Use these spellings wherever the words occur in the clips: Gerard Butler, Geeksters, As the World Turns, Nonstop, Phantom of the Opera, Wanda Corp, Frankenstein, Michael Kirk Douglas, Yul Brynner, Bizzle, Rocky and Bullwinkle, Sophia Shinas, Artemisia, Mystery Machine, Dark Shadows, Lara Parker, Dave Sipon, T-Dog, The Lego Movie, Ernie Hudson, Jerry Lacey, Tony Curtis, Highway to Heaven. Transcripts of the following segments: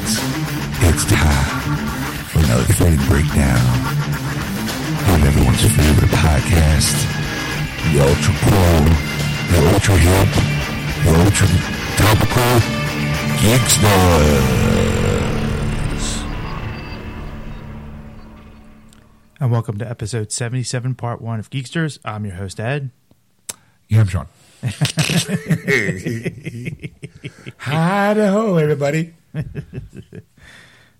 friends, it's time for another Fade Breakdown with everyone's favorite podcast, the Ultra Pro, the Ultra Hip, the Ultra Topical Geeks Noise. And welcome to episode 77, part 1 of Geeksters. I'm your host, Ed. Yeah, I'm Sean. Hi-do-ho, everybody.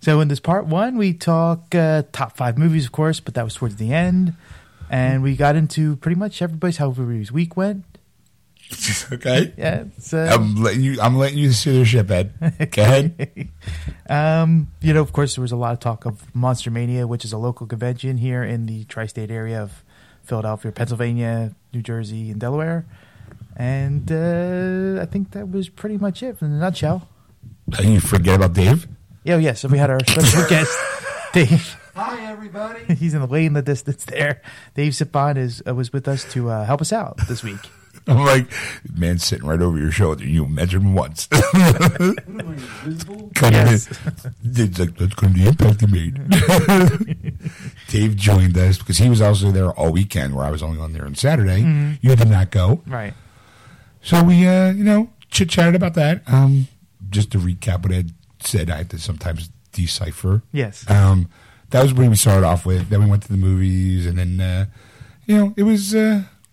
So in this part one, we talk top 5 movies, of course, but that was towards the end. And we got into pretty much everybody's how everybody's week went. Okay. Yeah. So I'm letting you see their shit, Ed. Go ahead. Of course, there was a lot of talk of Monster Mania, which is a local convention here in the tri-state area of Philadelphia, Pennsylvania, New Jersey, and Delaware. And I think that was pretty much it in a nutshell. And you forget about Dave? Yeah, yes. And we had our special guest, Dave. Hi, everybody. He's in the way in the distance there. Dave Sipon was with us to help us out this week. I'm like, man, sitting right over your shoulder. You measured him once. Yes. It's like, that's going to be the impact he made. Dave joined us because he was also there all weekend where I was only on there on Saturday. Mm-hmm. You did not go. Right. So we, chit-chatted about that. Just to recap what Ed said, I had to sometimes decipher. Yes. That was when we started off with. Then we went to the movies, and then, it was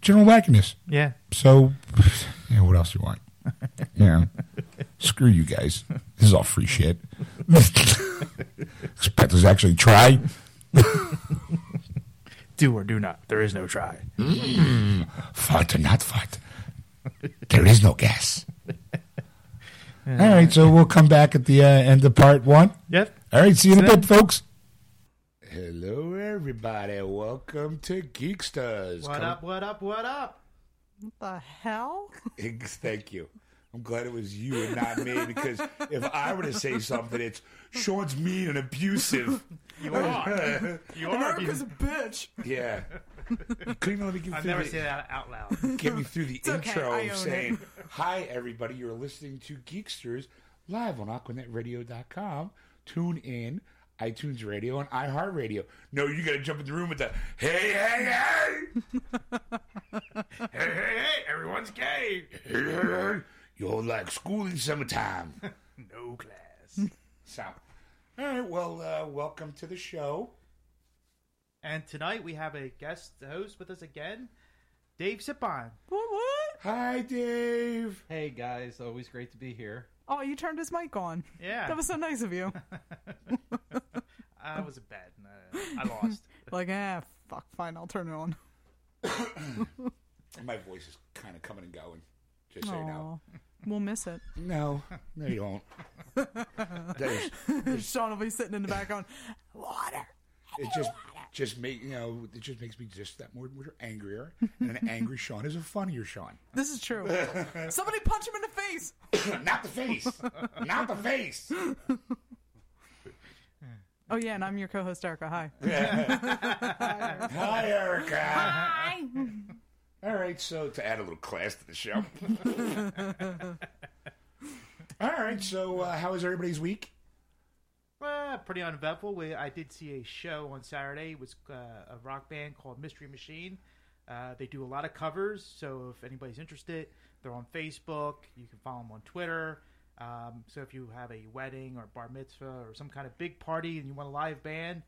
general wackiness. Yeah. So, what else do you want? Screw you guys. This is all free shit. Expect us to actually try. Do or do not. There is no try. Fight or not fight. There is no gas. All right, so we'll come back at the end of part one. Yep. All right, see you in a bit, folks. Hello, everybody. Welcome to Geeksters. What up? What the hell? Thank you. I'm glad it was you and not me, because if I were to say something, it's Sean's mean and abusive. You are. America's a bitch. Yeah. You couldn't let me get I've never said that out loud. Get me through the intro of saying, hi, everybody. You're listening to Geeksters live on AquanetRadio.com. Tune in, iTunes Radio, and iHeartRadio. No, you got to jump in the room with the, hey. hey, everyone's gay. Hey. You're like school in summertime. No class. So, all right, well, welcome to the show. And tonight we have a guest host with us again, Dave Sipon. What? Hi, Dave. Hey, guys. Always great to be here. Oh, you turned his mic on. Yeah. That was so nice of you. I was bad. I lost. Fuck, fine. I'll turn it on. My voice is kind of coming and going, just so you know. We'll miss it. No, you won't. Sean will be sitting in the back on water. It just make it just makes me just that more angrier, and an angry Sean is a funnier Sean. This is true. Somebody punch him in the face. Not the face. Oh yeah, and I'm your co-host Erica. Hi. Yeah. Hi, Erica. Hi. All right, so to add a little class to the show. All right, so how was everybody's week? Pretty uneventful. I did see a show on Saturday. It was a rock band called Mystery Machine. They do a lot of covers, so if anybody's interested, they're on Facebook. You can follow them on Twitter. So if you have a wedding or bar mitzvah or some kind of big party and you want a live band,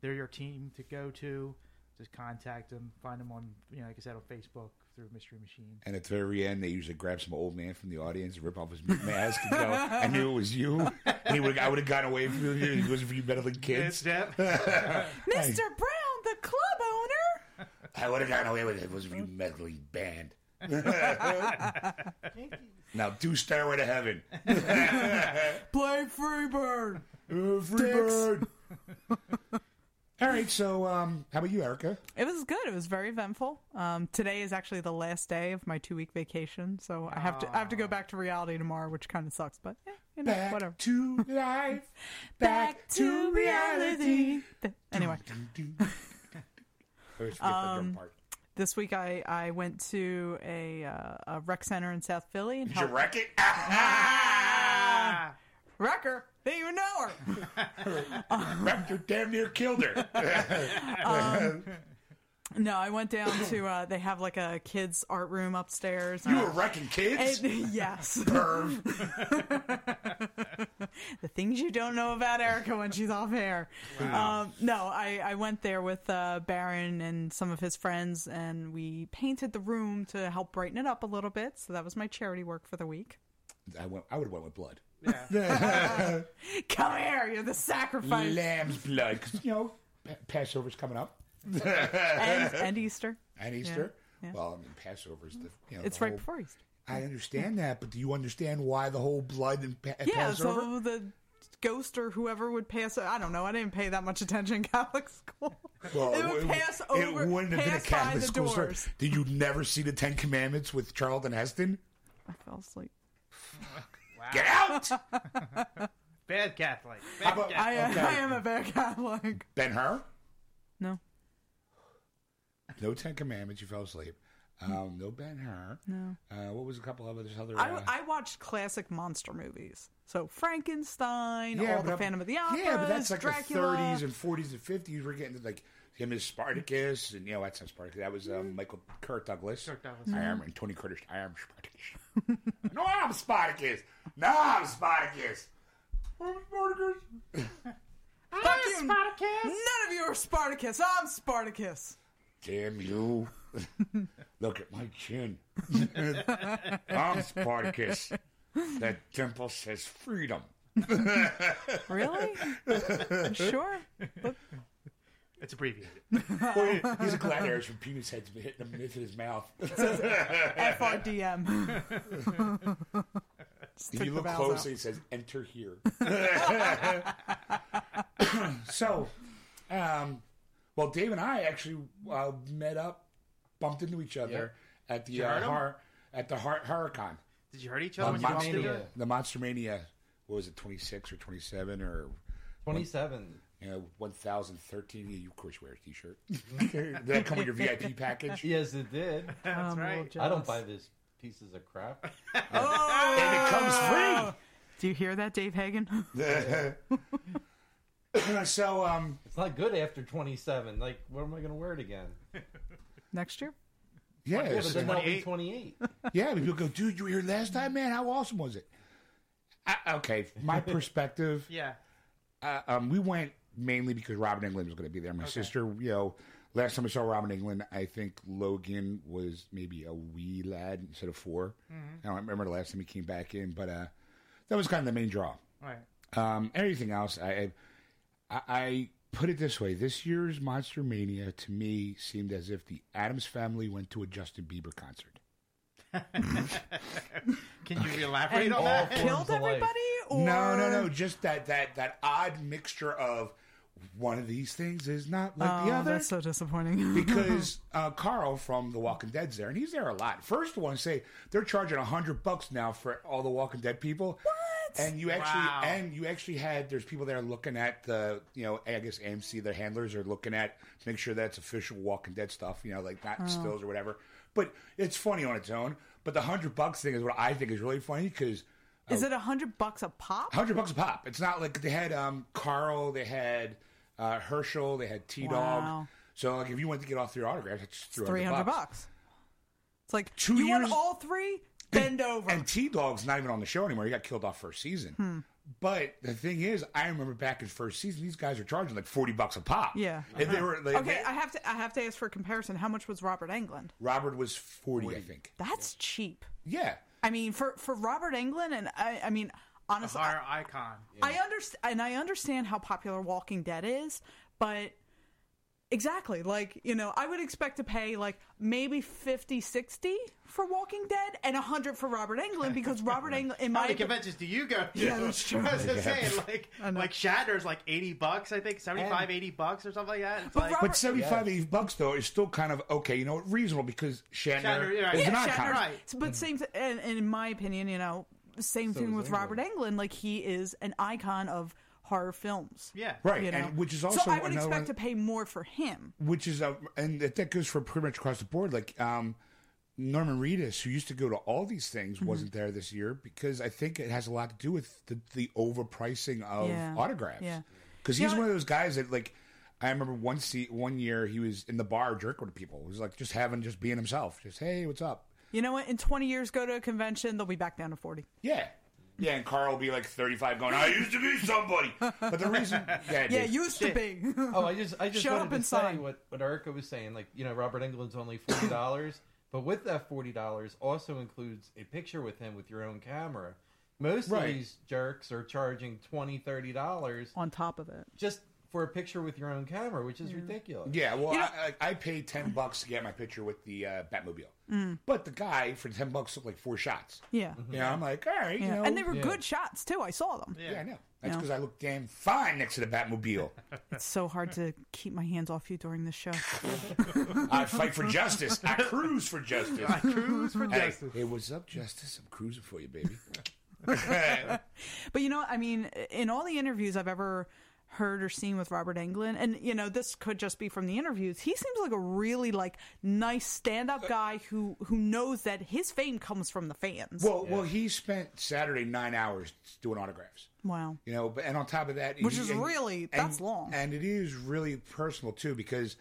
they're your team to go to. Just contact them, find them on, like I said, on Facebook through Mystery Machine. And at the very end, they usually grab some old man from the audience and rip off his mask and go, I knew it was you. I would have gotten away from you. It wasn't for you better than kids. Mr. Brown, the club owner. I would have gotten away with it. It wasn't for you meddling band. Now do Stairway to Heaven. Play Freebird. Freebird. All right, so how about you, Erica? It was good. It was very eventful. Today is actually the last day of my 2-week vacation, so I have to go back to reality tomorrow, which kind of sucks, but back whatever. To life, back to reality. Anyway, this week I went to a rec center in South Philly. Did you wreck it? wreck her. They even know her. Wrecked her, damn near killed her. No, I went down to, they have like a kids' art room upstairs. You were wrecking kids? Yes. Perv. The things you don't know about Erica when she's off air. Wow. No, I went there with Baron and some of his friends, and we painted the room to help brighten it up a little bit. So that was my charity work for the week. I would have went with blood. Yeah. Come here, you're the sacrifice. Lamb's blood. Because, you know, Passover's coming up. and Easter. And Easter. Yeah. Well, I mean, Passover's the... You know, it's right before Easter. I understand that, but do you understand why the whole blood and Passover? Yeah, so the ghost or whoever would pass... I don't know. I didn't pay that much attention in Catholic school. Well, it would pass over. It wouldn't have been a Catholic school story. Did you never see the Ten Commandments with Charlton Heston? I fell asleep. Wow. Get out! Bad Catholic. I am a bad Catholic. Ben-Hur? No. No Ten Commandments. You fell asleep. No Ben-Hur. No. What was a couple of other? I watched classic monster movies. So Frankenstein, Phantom of the Opera. Yeah, but that's like Dracula. The '30s and '40s and '50s. We're getting to like him as Spartacus, and that's not Spartacus. That was Michael Kirk Douglas. I am, and Tony Curtis. I am Spartacus. No, I'm Spartacus. No, I'm Spartacus. I'm Spartacus. I'm Spartacus. None of you are Spartacus. I'm Spartacus. Damn you. Look at my chin. I'm Spartacus. That dimple says freedom. Really? Sure. Look. It's abbreviated. Well, he's a gladiator's from penis heads hitting him with his mouth. It says FRDM. If you look closely, it says enter here. So, well, Dave and I actually met up, bumped into each other at the Horrorcon. Did you hurt each other? The Monster Mania, what was it, 26 or 27 or 27? 1013. You of course wear a T-shirt. Did that come with your VIP package? Yes, it did. That's right. I don't buy these pieces of crap. Oh! And it comes free. Do you hear that, Dave Hagen? So it's not good after 27. Like, where am I going to wear it again? Next year? Yeah, it's 28. Yeah, people go, dude, you were here last time, man. How awesome was it? Okay, my perspective. Yeah. We went mainly because Robin England was going to be there. My sister, last time I saw Robin England, I think Logan was maybe a wee lad instead of 4. Mm-hmm. I don't remember the last time he came back in, but that was kind of the main draw. Right. Everything else, I put it this way. This year's Monster Mania, to me, seemed as if the Addams Family went to a Justin Bieber concert. Can you elaborate on that? Killed everybody? Or... No. Just that odd mixture of one of these things is not like the other. That's so disappointing. Because Carl from The Walking Dead's there, and he's there a lot. First, I want to say they're charging $100 now for all the Walking Dead people. What? And you actually had there's people there looking at the I guess AMC, their handlers are looking at to make sure that's official Walking Dead stuff, like not stills or whatever. But it's funny on its own. But the $100 thing is what I think is really funny because is it $100 a pop? $100 a pop. It's not like they had Carl, they had Herschel, they had T-Dog. Wow. So like if you went to get all 3 autographs, it's $300. It's like 2 years. You want all 3? Bend over. And T-Dog's not even on the show anymore. He got killed off first season. But the thing is, I remember back in first season, these guys were charging like $40 a pop. Yeah. If they were, like, okay, I have to ask for a comparison. How much was Robert Englund? Robert was 40, I think. That's cheap. Yeah. I mean, for Robert Englund, and I mean, honestly, our icon. Yeah. I understand how popular Walking Dead is, but. Exactly. Like, I would expect to pay like maybe $50-$60 for Walking Dead and $100 for Robert Englund because Robert Englund in my conventions do you go to? Yeah, that's true. I was just saying, like Shatner's like $80, I think, $75-$80 or something like that. It's but $75-$80 though is still kind of okay, reasonable because Shatner right. is not kind right. But same and in my opinion, same so thing with Robert Englund, like he is an icon of horror films. Yeah. Right. And which is also so I would expect to pay more for him. Which is and that goes for pretty much across the board. Like Norman Reedus, who used to go to all these things, wasn't there this year because I think it has a lot to do with the overpricing of autographs. Because he's one of those guys that, like, I remember one year he was in the bar jerking to people. He was like just being himself. Just, hey, what's up? You know what? In 20 years, go to a convention, they'll be back down to 40. Yeah. Yeah, and Carl will be like 35 going, I used to be somebody. But the reason... used to be. Oh, I just wanted to say what Erica was saying. Like, you know, Robert Englund's only $40. But with that $40 also includes a picture with him with your own camera. Most of these jerks are charging $20, $30. On top of it. Just for a picture with your own camera, which is ridiculous. Yeah, well, you know, I paid $10 to get my picture with the Batmobile. But the guy for $10 took like 4 shots. Yeah. Mm-hmm. You know, I'm like, all right. Yeah. You know, and they were good shots, too. I saw them. Yeah, I know. That's because I look damn fine next to the Batmobile. It's so hard to keep my hands off you during this show. I fight for justice. I cruise for justice. Hey, what's up, Justice? I'm cruising for you, baby. But, you know, I mean, in all the interviews I've ever heard or seen with Robert Englund, and, you know, this could just be from the interviews, he seems like a really, like, nice stand-up guy who knows that his fame comes from the fans. Well, he spent Saturday 9 hours doing autographs. Wow. You know, and on top of that... Which is really... That's long. And it is really personal, too, because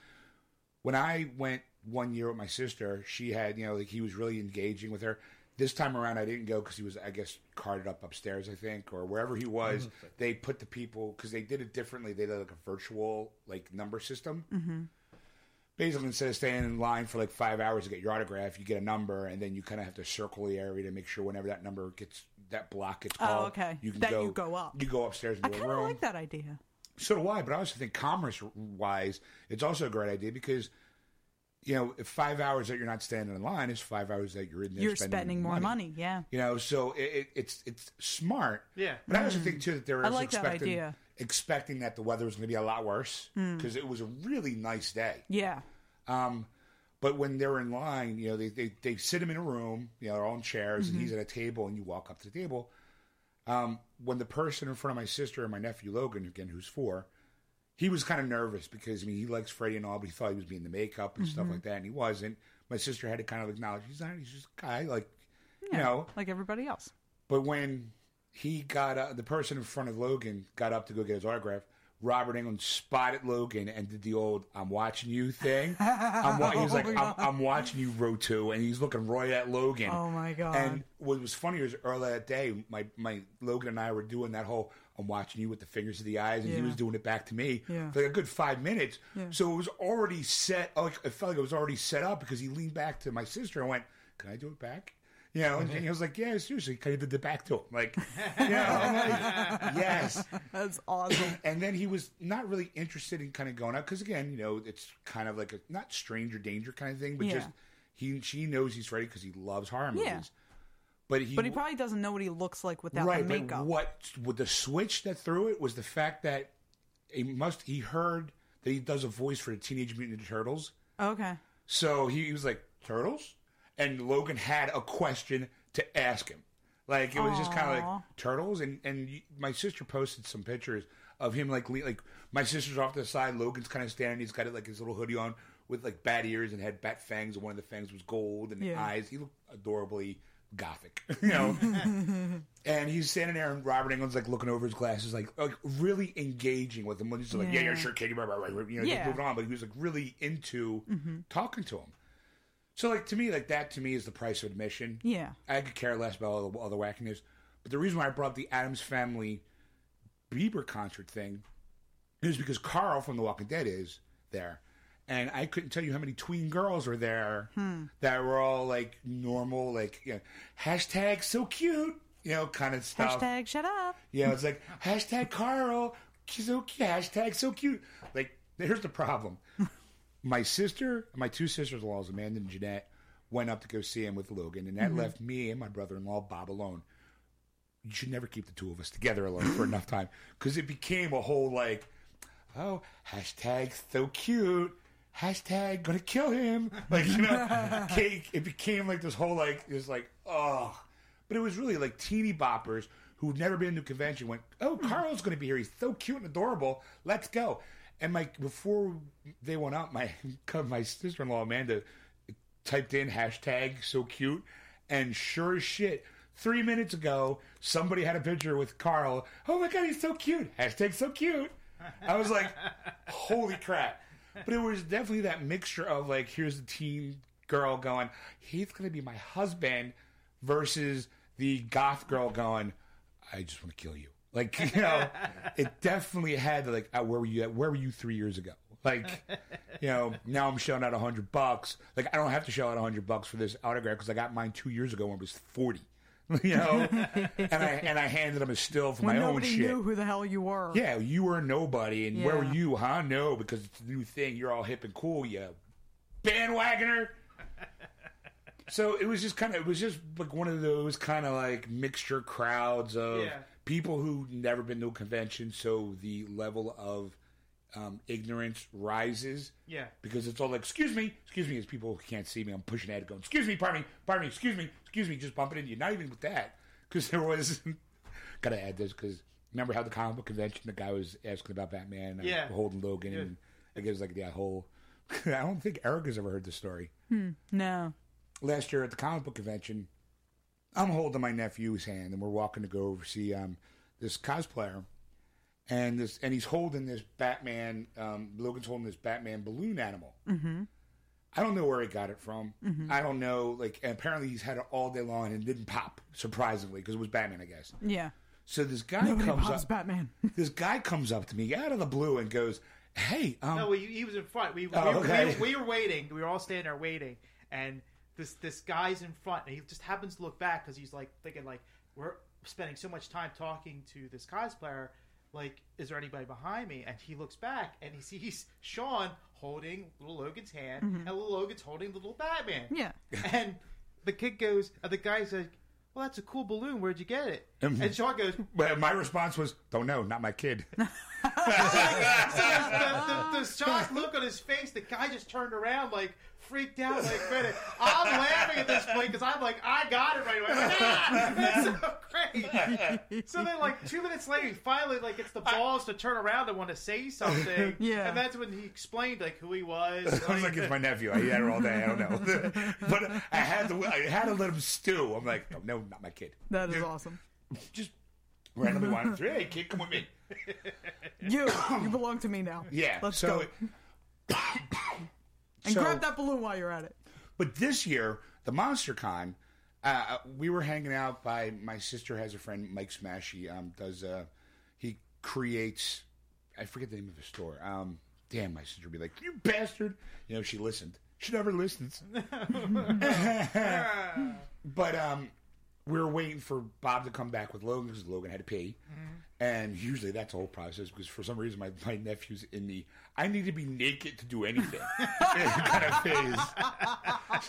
when I went one year with my sister, she had, you know, like, he was really engaging with her. This time around, I didn't go because he was, I guess, carted up upstairs, I think, or wherever he was. Mm-hmm. They put the people... Because they did it differently. They did, like, a virtual, like, number system. Mm-hmm. Basically, instead of staying in line for, like, 5 hours to get your autograph, you get a number, and then you kind of have to circle the area to make sure whenever that number gets... That block gets called. Oh, okay. You go up. You go upstairs into a room. I kind of like that idea. So do I, but I also think commerce-wise, it's also a great idea because, you know, if 5 hours that you're not standing in line is 5 hours that you're in there spending more money. Yeah. You know, so it's smart. Yeah. But I also think, too, that there is expecting that the weather was going to be a lot worse because it was a really nice day. Yeah. But when they're in line, you know, they sit him in a room, you know, they're all in chairs, and he's at a table, and you walk up to the table. When the person in front of my sister and my nephew Logan, again, who's 4, he was kind of nervous because, I mean, he likes Freddie and all, but he thought he was being the makeup and stuff like that, and he wasn't. My sister had to kind of acknowledge, he's just a guy, like, you know. Like everybody else. But when he got up, the person in front of Logan got up to go get his autograph, Robert Englund spotted Logan and did the old "I'm watching you" thing. He was like, "I'm watching you, Rotu," and he's looking right at Logan. Oh my god! And what was funny was earlier that day, my Logan and I were doing that whole "I'm watching you" with the fingers of the eyes, and he was doing it back to me for like a good 5 minutes. Yeah. So it was already set. Like, it felt like it was already set up because he leaned back to my sister and went, "Can I do it back?" You know, and he was like, yeah, seriously, kind of did the back to him. Like, you know, I'm like, yes. That's awesome. And then he was not really interested in kind of going out because, again, you know, it's kind of like a, not stranger danger kind of thing, but just she knows he's ready because he loves horror movies. But he probably doesn't know what he looks like without the makeup. But what the switch that threw it was the fact that he heard that he does a voice for the Teenage Mutant Turtles. Okay. So he was like, Turtles? And Logan had a question to ask him. Like, it was just kind of like, Turtles? And my sister posted some pictures of him, like my sister's off to the side. Logan's kind of standing. He's got, like, his little hoodie on with, like, bat ears and had bat fangs. And one of the fangs was gold and the eyes. He looked adorably gothic, you know? And he's standing there, and Robert Englund's, like, looking over his glasses, like really engaging with him. He's like, yeah, you're sure, Katie. You know, just moving on. But he was, like, really into talking to him. So, like, to me, like, that to me is the price of admission. Yeah. I could care less about all the wackiness. But the reason why I brought up the Addams Family Bieber concert thing is because Carl from The Walking Dead is there. And I couldn't tell you how many tween girls were there that were all, like, normal, like, you know, hashtag so cute, you know, kind of stuff. Hashtag shut up. Yeah, it's like, hashtag Carl, so cute, hashtag so cute. Like, there's the problem. My sister, my 2 sisters-in-laws, Amanda and Jeanette, went up to go see him with Logan, and that left me and my brother-in-law, Bob, alone. You should never keep the 2 of us together alone for enough time, because it became a whole, like, oh, hashtag so cute, hashtag gonna kill him. Like, you know, it became like this whole, like, it was like, oh. But it was really like teeny boppers who'd never been to a convention went, oh, Carl's gonna be here. He's so cute and adorable. Let's go. And before they went out, my sister-in-law Amanda typed in hashtag so cute, and sure as shit, 3 minutes ago, somebody had a picture with Carl. Oh my God, he's so cute. Hashtag so cute. I was like, holy crap. But it was definitely that mixture of like, here's the teen girl going, he's going to be my husband, versus the goth girl going, I just want to kill you. Like, you know, it definitely had like, oh, where were you at? Where were you 3 years ago? Like, you know, now I'm shelling out $100. Like, I don't have to shell out $100 for this autograph because I got mine 2 years ago when it was 40. You know, and I handed him a still for my own shit. Nobody knew who the hell you were. Yeah, you were nobody, and where were you? Huh? No, because it's a new thing. You're all hip and cool, you bandwagoner. So it was just kind of, it was just like one of those kind of like mixture crowds of people who never been to a convention. So the level of ignorance rises. Yeah, because it's all like, excuse me, as people who can't see me, I'm pushing at it going, pardon me, excuse me, just bumping into you. Not even with that, because there was, gotta add this, because remember how the comic book convention, the guy was asking about Batman, and holding Logan, and I guess like that whole, I don't think Erica's ever heard this story. No. Last year at the comic book convention, I'm holding my nephew's hand, and we're walking to go over see this cosplayer. And this, and he's holding this Batman, Logan's holding this Batman balloon animal. Mm-hmm. I don't know where he got it from. Mm-hmm. I don't know, like, and apparently he's had it all day long and it didn't pop, surprisingly, because it was Batman, I guess. Yeah. So this guy this guy comes up to me out of the blue and goes, hey. No, he was in front. We were waiting. We were all standing there waiting. And this guy's in front. And he just happens to look back because he's, like, thinking, like, we're spending so much time talking to this cosplayer. Like, is there anybody behind me? And he looks back and he sees Sean holding little Logan's hand, and little Logan's holding little Batman. Yeah. And the kid goes, the guy's like, well, that's a cool balloon. Where'd you get it? And Sean goes, well, my response was, don't know, not my kid. So the shocked look on his face, the guy just turned around, like, freaked out, like, man, I'm laughing at this point because I'm like, I got it right away. Like, that's so great. So then, like, 2 minutes later, he finally, like, gets the balls to turn around and want to say something. Yeah. And that's when he explained, like, who he was. I was like, it's my nephew. I had her all day. I don't know. But I had to let him stew. I'm like, no, not my kid. That is awesome. Just randomly wanted to, hey, kid, come with me. You belong to me now. Yeah. Let's go. And grab that balloon while you're at it. But this year, the Monster Con, we were hanging out by, my sister has a friend, Mike Smash. He he creates, I forget the name of the store. Damn, my sister would be like, you bastard. You know, she listened. She never listens. But we were waiting for Bob to come back with Logan because Logan had to pee. Mm-hmm. And usually that's the whole process because for some reason my nephew's in the I need to be naked to do anything kind of phase.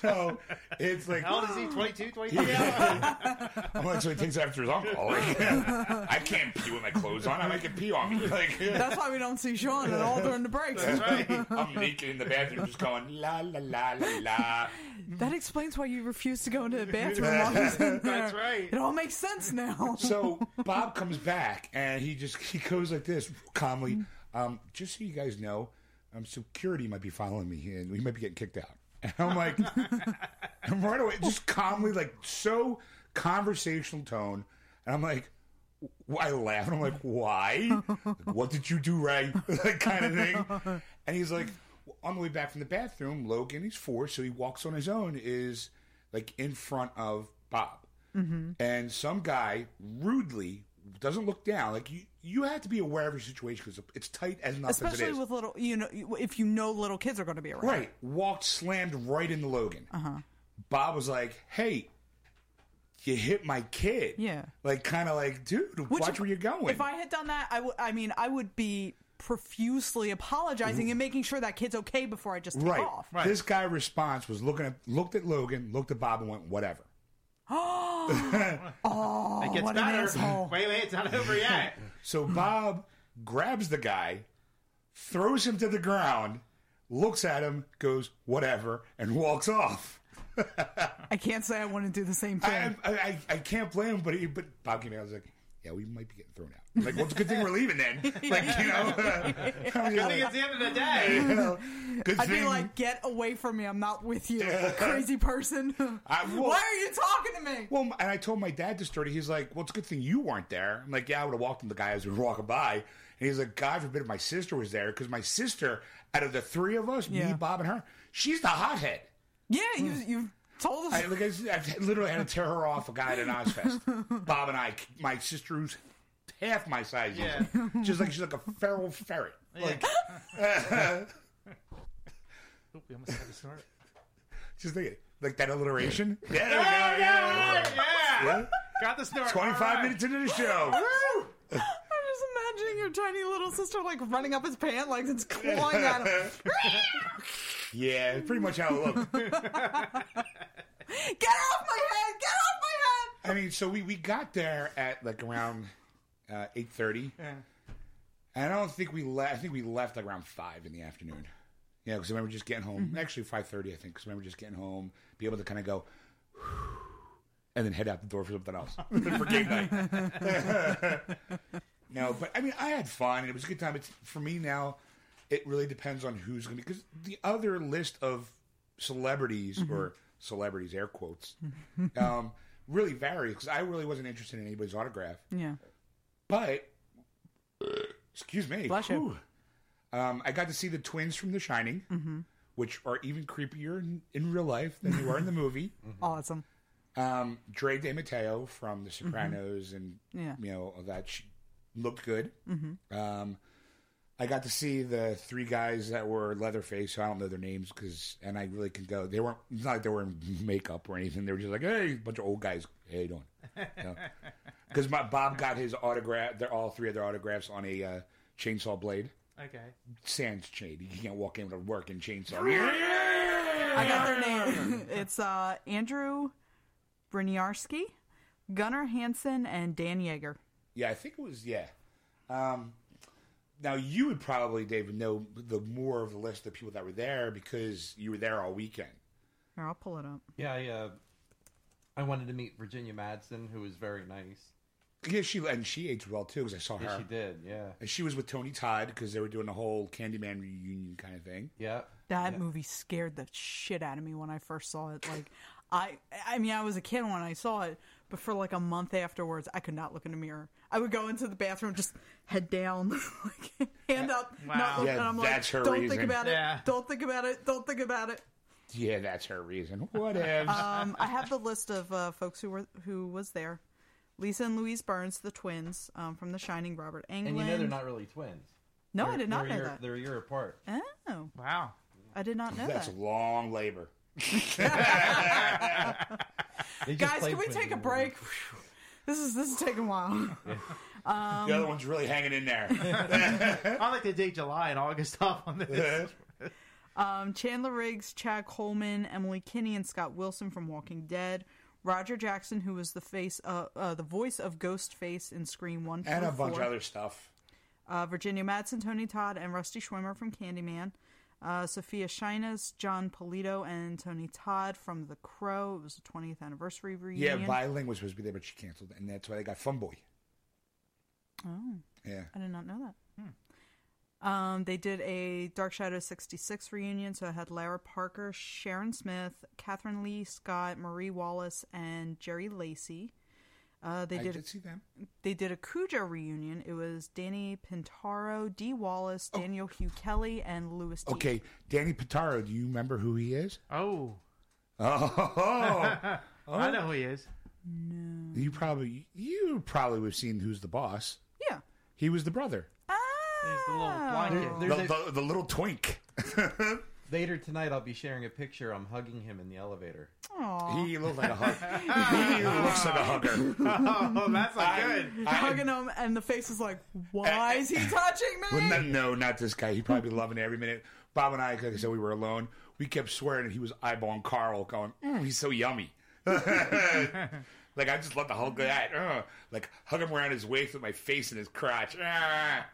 So it's like, how old is he? 22, 23? Yeah. Well, so he takes it after his uncle. Like, I can't pee with my clothes on. I might get pee on me. Like, that's why we don't see Sean at all during the breaks. That's right. I'm naked in the bathroom just going la la la la la. That explains why you refuse to go into the bathroom while he's in there. That's right. It all makes sense now. So Bob comes back. And he goes like this, calmly, just so you guys know, security might be following me, and we might be getting kicked out. And I'm like, and right away, just calmly, like, so conversational tone. And I'm like, I laugh. And I'm like, why? Like, what did you do right? Like, kind of thing. And he's like, well, on the way back from the bathroom, Logan, he's 4, so he walks on his own, is, like, in front of Bob. Mm-hmm. And some guy rudely doesn't look down. Like, you have to be aware of your situation because it's tight as nothing. Especially with little, you know, if you know little kids are going to be around. Right. Walked, slammed right into Logan. Uh-huh. Bob was like, hey, you hit my kid. Yeah. Like, kind of like, dude, watch where you're going. If I had done that, I would be profusely apologizing and making sure that kid's okay before I just take off. Right. This guy's response was looked at Logan, looked at Bob, and went, whatever. Oh, it gets what better. Wait, it's not over yet. So Bob grabs the guy, throws him to the ground, looks at him, goes, whatever, and walks off. I can't say I want to do the same thing. I can't blame him, but Bob came out and was like, yeah, we might be getting thrown out. Like, well, it's a good thing we're leaving then. Like, you know, good thing it's the end of the day. You know, I'd be like, get away from me! I'm not with you, crazy person. Why are you talking to me? Well, and I told my dad this story. He's like, well, it's a good thing you weren't there. I'm like, yeah, I would have walked in the guy as we were walking by. And he's like, God forbid my sister was there, because my sister, out of the three of us, me, Bob, and her, she's the hothead. Yeah, you told us. I literally had to tear her off a guy at an Ozfest. Bob and I, my sister, who's half my size, she's like a feral ferret. Like, oh, we almost had a snort. Just think it, like that alliteration. Yeah, there we go. Yeah. Got the snort. 25 minutes into the show. Woo! I'm imagining your tiny little sister like running up his pant legs and clawing at him. Yeah, it's pretty much how it looked. Get off my head! Get off my head! I mean, so we got there at like around 8:30. Yeah. And I don't think we left. I think we left like around 5 in the afternoon. Yeah, because I remember just getting home. Mm-hmm. Actually, 5:30, I think. Because I remember just getting home, be able to kind of go, and then head out the door for something else for game night. No, but I mean, I had fun. And it was a good time. It's for me now. It really depends on who's going to... Because the other list of celebrities, or celebrities, air quotes, really varies. Because I really wasn't interested in anybody's autograph. Yeah. But, excuse me. Bless you. I got to see the twins from The Shining, which are even creepier in real life than they were in the movie. Awesome. Drea de Matteo from The Sopranos and, you know, all that. She looked good. I got to see the three guys that were Leatherface, so I don't know their names, and I really can go. They weren't, it's not like they were in makeup or anything. They were just like, hey, bunch of old guys, hey, you doing? Because Bob got his autograph, all three of their autographs on a chainsaw blade. Okay. Sans chain. You can't walk in with a working chainsaw. I got their name. It's Andrew Briniarski, Gunnar Hansen, and Dan Yeager. Yeah, I think it was, now, you would probably, Dave, know the more of the list of people that were there because you were there all weekend. Here, I'll pull it up. Yeah, I wanted to meet Virginia Madsen, who was very nice. Yeah, she aged well, too, because I saw her. Yeah, she did, yeah. And she was with Tony Todd because they were doing the whole Candyman reunion kind of thing. Yeah. That movie scared the shit out of me when I first saw it. Like, I mean, I was a kid when I saw it, but for like a month afterwards, I could not look in the mirror. I would go into the bathroom, just head down, like, hand up, not looking, and I'm like, don't think about it, don't think about it, don't think about it. Yeah, that's her reason. Whatevs. I have the list of folks who was there. Lisa and Louise Burns, the twins from The Shining, Robert Englund. And you know they're not really twins. No, I did not know that. They're a year apart. Oh. Wow. I did not know that. That's long labor. Guys, can we take a break? This is taking a while. The other one's really hanging in there. I like to date July and August off on this. Chandler Riggs, Chad Coleman, Emily Kinney, and Scott Wilson from Walking Dead. Roger Jackson, who was the voice of Ghostface in Scream 1 and a bunch of other stuff. Virginia Madsen, Tony Todd, and Rusty Schwimmer from Candyman. Sophia Shinas, John Polito, and Tony Todd from The Crow. It was the 20th anniversary reunion. Yeah, Viling was supposed to be there, but she canceled, and that's why they got Fun Boy. Oh. Yeah. I did not know that. They did a Dark Shadow 66 reunion, so it had Lara Parker, Sharon Smith, Catherine Lee Scott, Marie Wallace, and Jerry Lacey. I did see them. They did a Cujo reunion. It was Danny Pintauro, Dee Wallace, Daniel Hugh Kelly, and Louis D. Okay, Danny Pintauro, do you remember who he is? Oh. I know who he is. No. You probably would have seen Who's the Boss. Yeah. He was the brother. Ah. There's the little blonde kid. The little twink. Later tonight, I'll be sharing a picture. I'm hugging him in the elevator. Aww. He looks like a hugger. Oh, that's not good. Hugging him, and the face is like, why is he touching me? Well, no, not this guy. He'd probably be loving it every minute. Bob and I, like I said, we were alone. We kept swearing, and he was eyeballing Carl, going, he's so yummy. Like, I just love the whole guy. Like, hug him around his waist with my face in his crotch.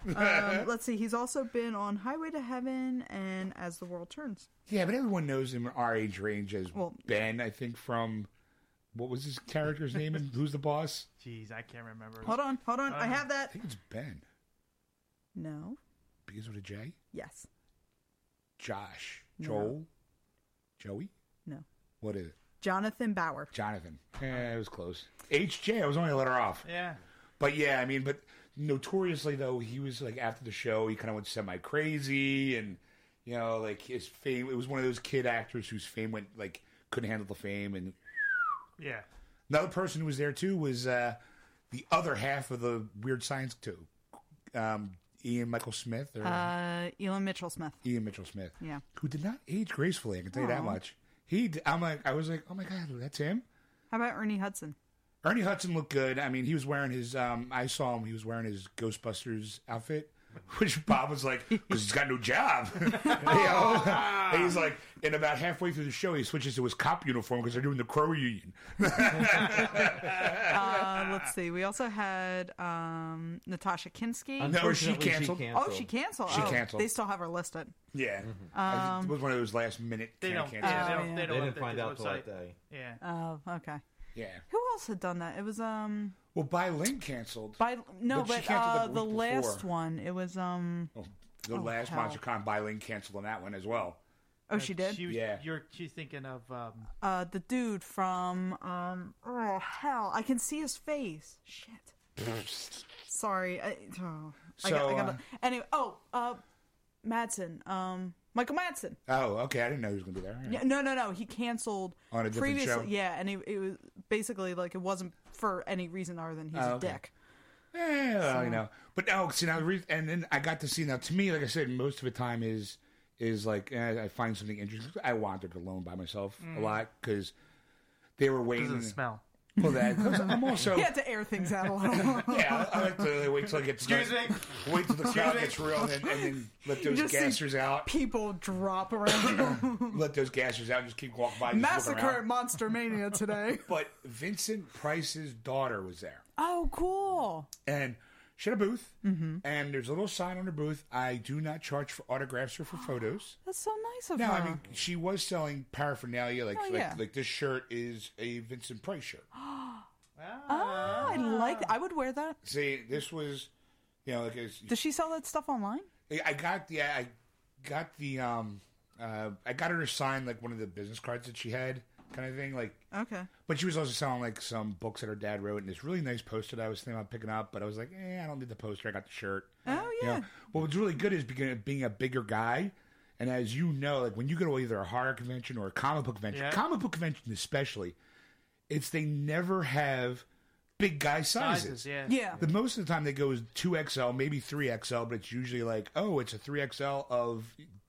Let's see. He's also been on Highway to Heaven and As the World Turns. Yeah, but everyone knows him our age range as Ben, I think, from What was his character's name in Who's the Boss? Jeez, I can't remember. Hold on. I have that. I think it's Ben. No. Begins with a J? Yes. Josh. No. Joel? Joey? No. What is it? Jonathan Bauer. Jonathan. It was close. HJ. I was only a letter off. Yeah. But yeah, I mean, but notoriously, though, he was like, after the show, he kind of went semi-crazy and, you know, like his fame. It was one of those kid actors whose fame went, like, couldn't handle the fame. And yeah. Another person who was there, too, was the other half of the Weird Science Too. Ian Michael Smith? Or Ian Mitchell Smith. Ian Mitchell Smith. Yeah. Who did not age gracefully, I can tell you that much. I was like, oh my God, that's him? How about Ernie Hudson? Ernie Hudson looked good. I mean, he was wearing his, I saw him, he was wearing his Ghostbusters outfit, which Bob was like, because he's got no job. You know? And he's like, and about halfway through the show, he switches to his cop uniform because they're doing the Crow reunion. Let's see. We also had Natasha Kinski. No, she canceled. She canceled. They still have her listed. Yeah. Mm-hmm. It was one of those last minute cancels. They didn't find out until that day. Yeah. Oh, okay. Yeah. Who else had done that? It was well, By Link canceled. The last one. It was last MonsterCon. By Link canceled on that one as well. Oh, she did. She's thinking of the dude from I can see his face. Shit. Sorry. Anyway. Madsen. Michael Madsen. Oh, okay. I didn't know he was going to be there. Yeah. No. He canceled on a different show. Yeah, and it was basically like it wasn't for any reason other than he's a dick. Yeah, you know. But no, see now, and then I got to see now. To me, like I said, most of the time is like I find something interesting. I wandered alone by myself a lot because they were waiting. Because of the smell. Well, that I'm also. You have to air things out a little. Yeah, I like to wait till it gets. Excuse me. Wait till the crowd gets real, and then let those gassers out. People drop around. You. Let those gassers out. And just keep walking by. Massacre at Monster Mania today. But Vincent Price's daughter was there. Oh, cool! And she had a booth, and there's a little sign on her booth. I do not charge for autographs or for photos. That's so nice of her. No, I mean she was selling paraphernalia, like this shirt is a Vincent Price shirt. I like that. I would wear that. See, this was, does she sell that stuff online? I got her to sign like one of the business cards that she had, kind of thing. Like, okay. But she was also selling like some books that her dad wrote, and this really nice poster that I was thinking about picking up. But I was like, I don't need the poster. I got the shirt. Oh yeah. But what's really good is being a bigger guy. And as you know, like when you go to either a horror convention or a comic book convention, especially. They never have big guy sizes. Yeah. The most of the time they go is 2XL, maybe 3XL, but it's usually like, it's a 3XL of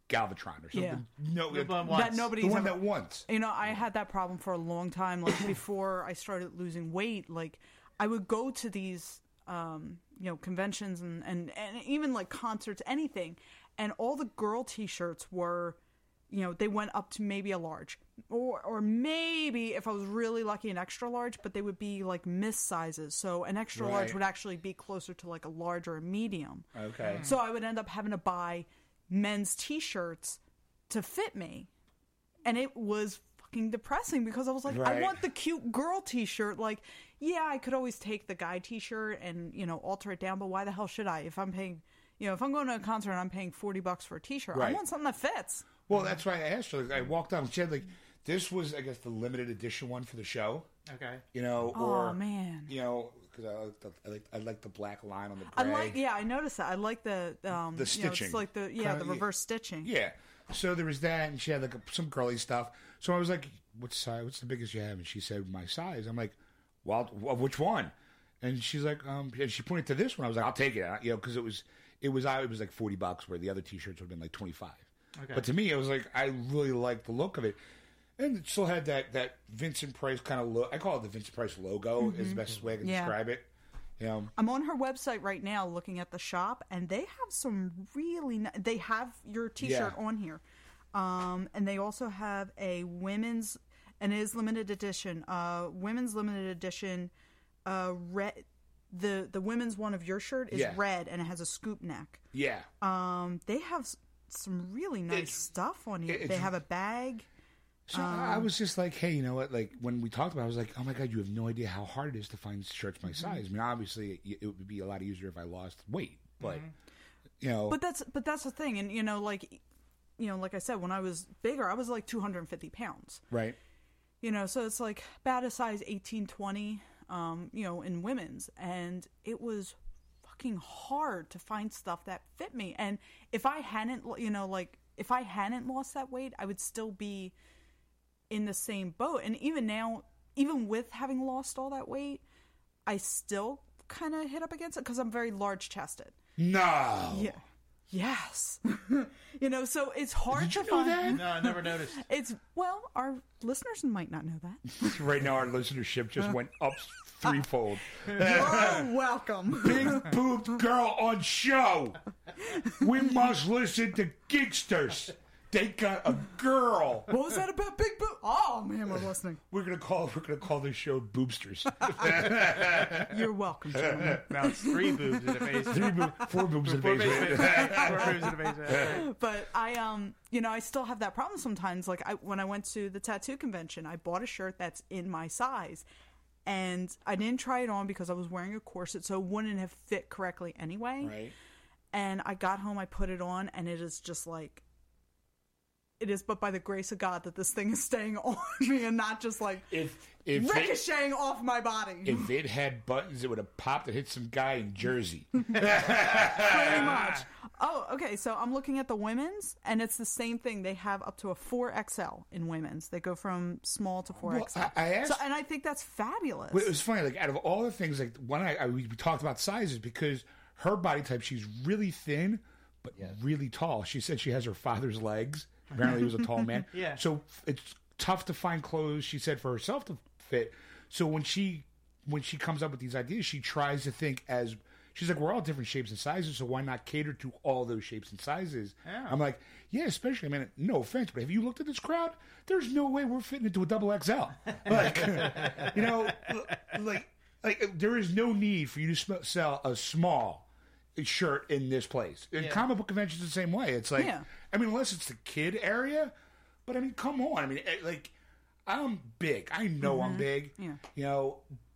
Galvatron or something. Yeah. No, the one that wants. You know, I had that problem for a long time. Like before I started losing weight, like I would go to these, conventions and even like concerts, anything, and all the girl T-shirts were. They went up to maybe a large or maybe if I was really lucky, an extra large, but they would be like miss sizes. So an extra large would actually be closer to like a large or a medium. Okay. So I would end up having to buy men's T-shirts to fit me. And it was fucking depressing because I was like, I want the cute girl T-shirt. Like, I could always take the guy T-shirt and, alter it down. But why the hell should I? If I'm paying, if I'm going to a concert and I'm paying $40 for a T-shirt, I want something that fits. Well, that's why I asked her. Like, I walked out. She had this was, I guess, the limited edition one for the show. Okay. Because I like the black line on the gray. I noticed that. I like the stitching. It's like the reverse stitching. Yeah. So there was that, and she had like some girly stuff. So I was like, "What size? What's the biggest you have?" And she said, "My size." I'm like, "Well, which one?" And she's like, and she pointed to this one. I was like, "I'll take it," because it was like $40, where the other T-shirts would have been like $25. Okay. But to me, it was like, I really liked the look of it. And it still had that Vincent Price kind of look. I call it the Vincent Price logo is the best way I can describe it. I'm on her website right now looking at the shop, and they have some really nice... They have your T-shirt on here. And they also have a women's... And it is limited edition. Women's limited edition. Red... The women's one of your shirt is red, and it has a scoop neck. Yeah. They have... Some really nice stuff on here. They have a bag. So I was just like, hey, you know what? Like when we talked about it, I was like, oh my God, you have no idea how hard it is to find shirts my size. I mean, obviously it would be a lot easier if I lost weight, but you know, but that's the thing. And like I said, when I was bigger, I was like 250 pounds. Right. You know, so it's like about a size 18, 20, in women's, and it was fucking hard to find stuff that fit me. And if I hadn't lost that weight, I would still be in the same boat. And even now, even with having lost all that weight, I still kind of hit up against it because I'm very large chested. No. Yeah. Yes. So it's hard to find. That? No, I never noticed. Our listeners might not know that. Right now, our listenership just went up threefold. You're welcome. Big boob girl on show. We must listen to Geeksters. They got a girl. What was that about big boob? Oh man, we're listening. We're gonna call this show Boobsters. You're welcome, gentlemen. Now it's 3 boobs in the basement. 4 boobs in the basement. 4 boobs in the basement. But I I still have that problem sometimes. Like when I went to the tattoo convention, I bought a shirt that's in my size, and I didn't try it on because I was wearing a corset, so it wouldn't have fit correctly anyway. Right. And I got home, I put it on, and it is just like. It is but by the grace of God that this thing is staying on me and not just like ricocheting off my body. If it had buttons, it would have popped and hit some guy in Jersey. Pretty much. Oh, okay. So I'm looking at the women's, and it's the same thing. They have up to a 4XL in women's. They go from small to 4XL. Well, I asked, and I think that's fabulous. Well, it was funny. Like out of all the things, like when we talked about sizes, because her body type, she's really thin but really tall. She said she has her father's legs. Apparently he was a tall man. Yeah. So it's tough to find clothes, she said, for herself to fit. So when she comes up with these ideas, she tries to think as... She's like, we're all different shapes and sizes, so why not cater to all those shapes and sizes? Yeah. I'm like, yeah, especially, I mean, no offense, but have you looked at this crowd? There's no way we're fitting into a XXL. Like, there is no need for you to sell a small shirt in this place. And comic book conventions the same way. It's like... Yeah. I mean, unless it's the kid area, but I mean, come on. I mean, like, I'm big. I know I'm big,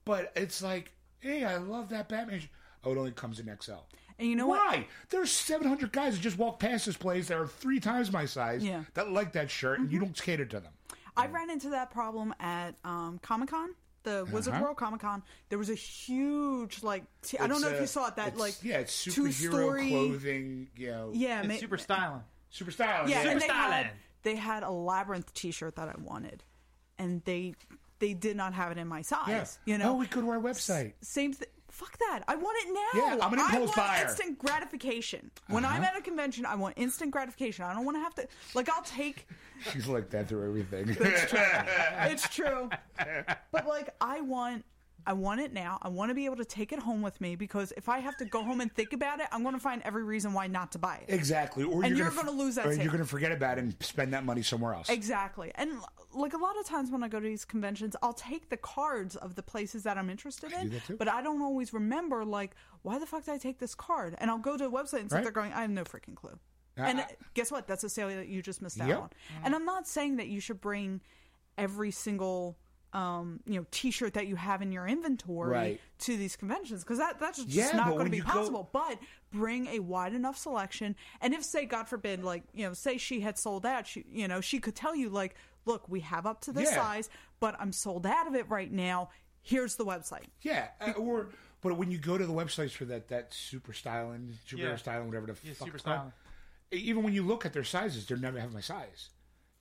but it's like, hey, I love that Batman. Oh, it only comes in XL. And you know why? Why? There's 700 guys that just walk past this place that are 3 times my size that like that shirt, and you don't cater to them. I ran into that problem at Comic-Con. The Wizard World Comic Con, there was a huge I don't know if you saw it. It's superhero clothing. It's super styling. Super styling. Yeah, super styling. They had a Labyrinth T-shirt that I wanted, and they did not have it in my size. Yeah. You know, we could wear a website. Same thing. Fuck that. I want it now. Yeah, I'm an impulse buyer. I want instant gratification. When I'm at a convention, I want instant gratification. I don't want to have to... I'll take... She's like that through everything. That's true. It's true. But, I want it now. I want to be able to take it home with me, because if I have to go home and think about it, I'm going to find every reason why not to buy it. Exactly. Or you're going to lose that sale. You're going to forget about it and spend that money somewhere else. Exactly. And, a lot of times when I go to these conventions, I'll take the cards of the places that I'm interested in, but I don't always remember, why the fuck did I take this card? And I'll go to a website and they're going, I have no freaking clue. And guess what? That's a sale that you just missed out on. And I'm not saying that you should bring every single... T-shirt that you have in your inventory to these conventions, because that's just not going to be possible. But bring a wide enough selection, and if, say, God forbid, say she had sold out, she could tell you, look, we have up to this size, but I'm sold out of it right now. Here's the website. Yeah, but when you go to the websites for that super styling, superhero styling, whatever the fuck, super styling. Even when you look at their sizes, they're never have my size.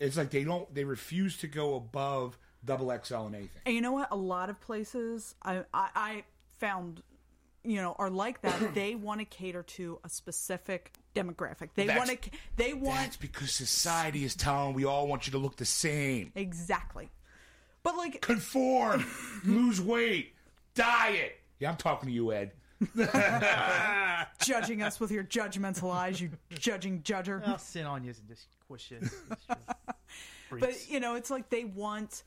It's like they refuse to go above. XXL and anything. And you know what? A lot of places I found, are like that. They want to cater to a specific demographic. That's because society is telling we all want you to look the same. Exactly. But conform, lose weight, diet. Yeah, I'm talking to you, Ed. Judging us with your judgmental eyes, you judging judger. I'll sit on you and just question. But it's like they want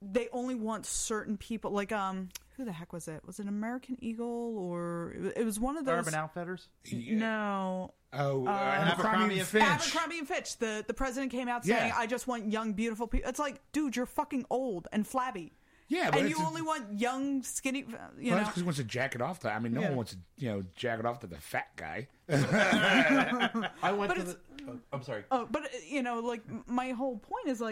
they only want certain people. Like, who the heck was it? Was it American Eagle or it was one of those? Urban Outfitters? Yeah. No. Oh, Abercrombie and Fitch. Abercrombie and Fitch. The president came out saying, "I just want young, beautiful people." It's like, dude, you're fucking old and flabby. Yeah, but and you only want young, skinny. You know, that's because he wants to jack it off. No one wants to, jack it off to the fat guy. I'm sorry. But my whole point is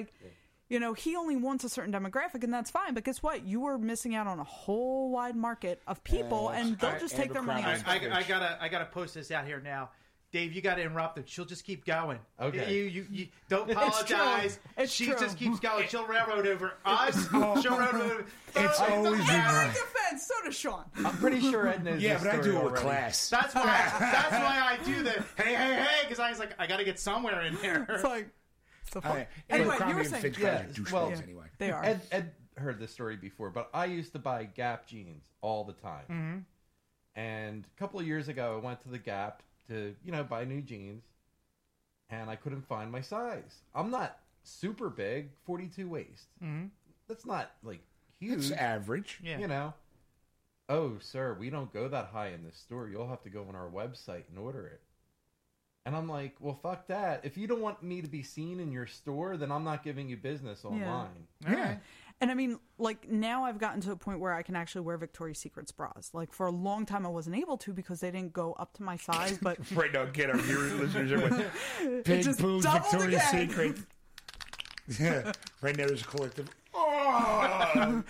he only wants a certain demographic, and that's fine. But guess what? You are missing out on a whole wide market of people, and they'll just take their money. I gotta post this out here now. Dave, you got to interrupt them. She'll just keep going. Okay. You don't apologize. It's she true. Just keeps going. She'll railroad over us. She'll railroad over... It's always in defense. So does Sean. I'm pretty sure Ed knows this story. Yeah, but I do it with class. That's why I do the hey, because I was like, I got to get somewhere in here. It's like... So anyway, you were saying... Anyway. They are. Ed heard this story before, but I used to buy Gap jeans all the time. Mm-hmm. And a couple of years ago, I went to the Gap to buy new jeans, and I couldn't find my size. I'm not super big, 42 waist. Mm-hmm. That's not like huge. It's average, . Oh, sir, we don't go that high in this store. You'll have to go on our website and order it. And I'm like, well, fuck that. If you don't want me to be seen in your store, then I'm not giving you business online. Yeah. And now I've gotten to a point where I can actually wear Victoria's Secret's bras. Like, for a long time I wasn't able to because they didn't go up to my size, but... Right now, get our viewers listeners are with big boobs, Victoria's Secret. Yeah. Right now there's a collective... Oh!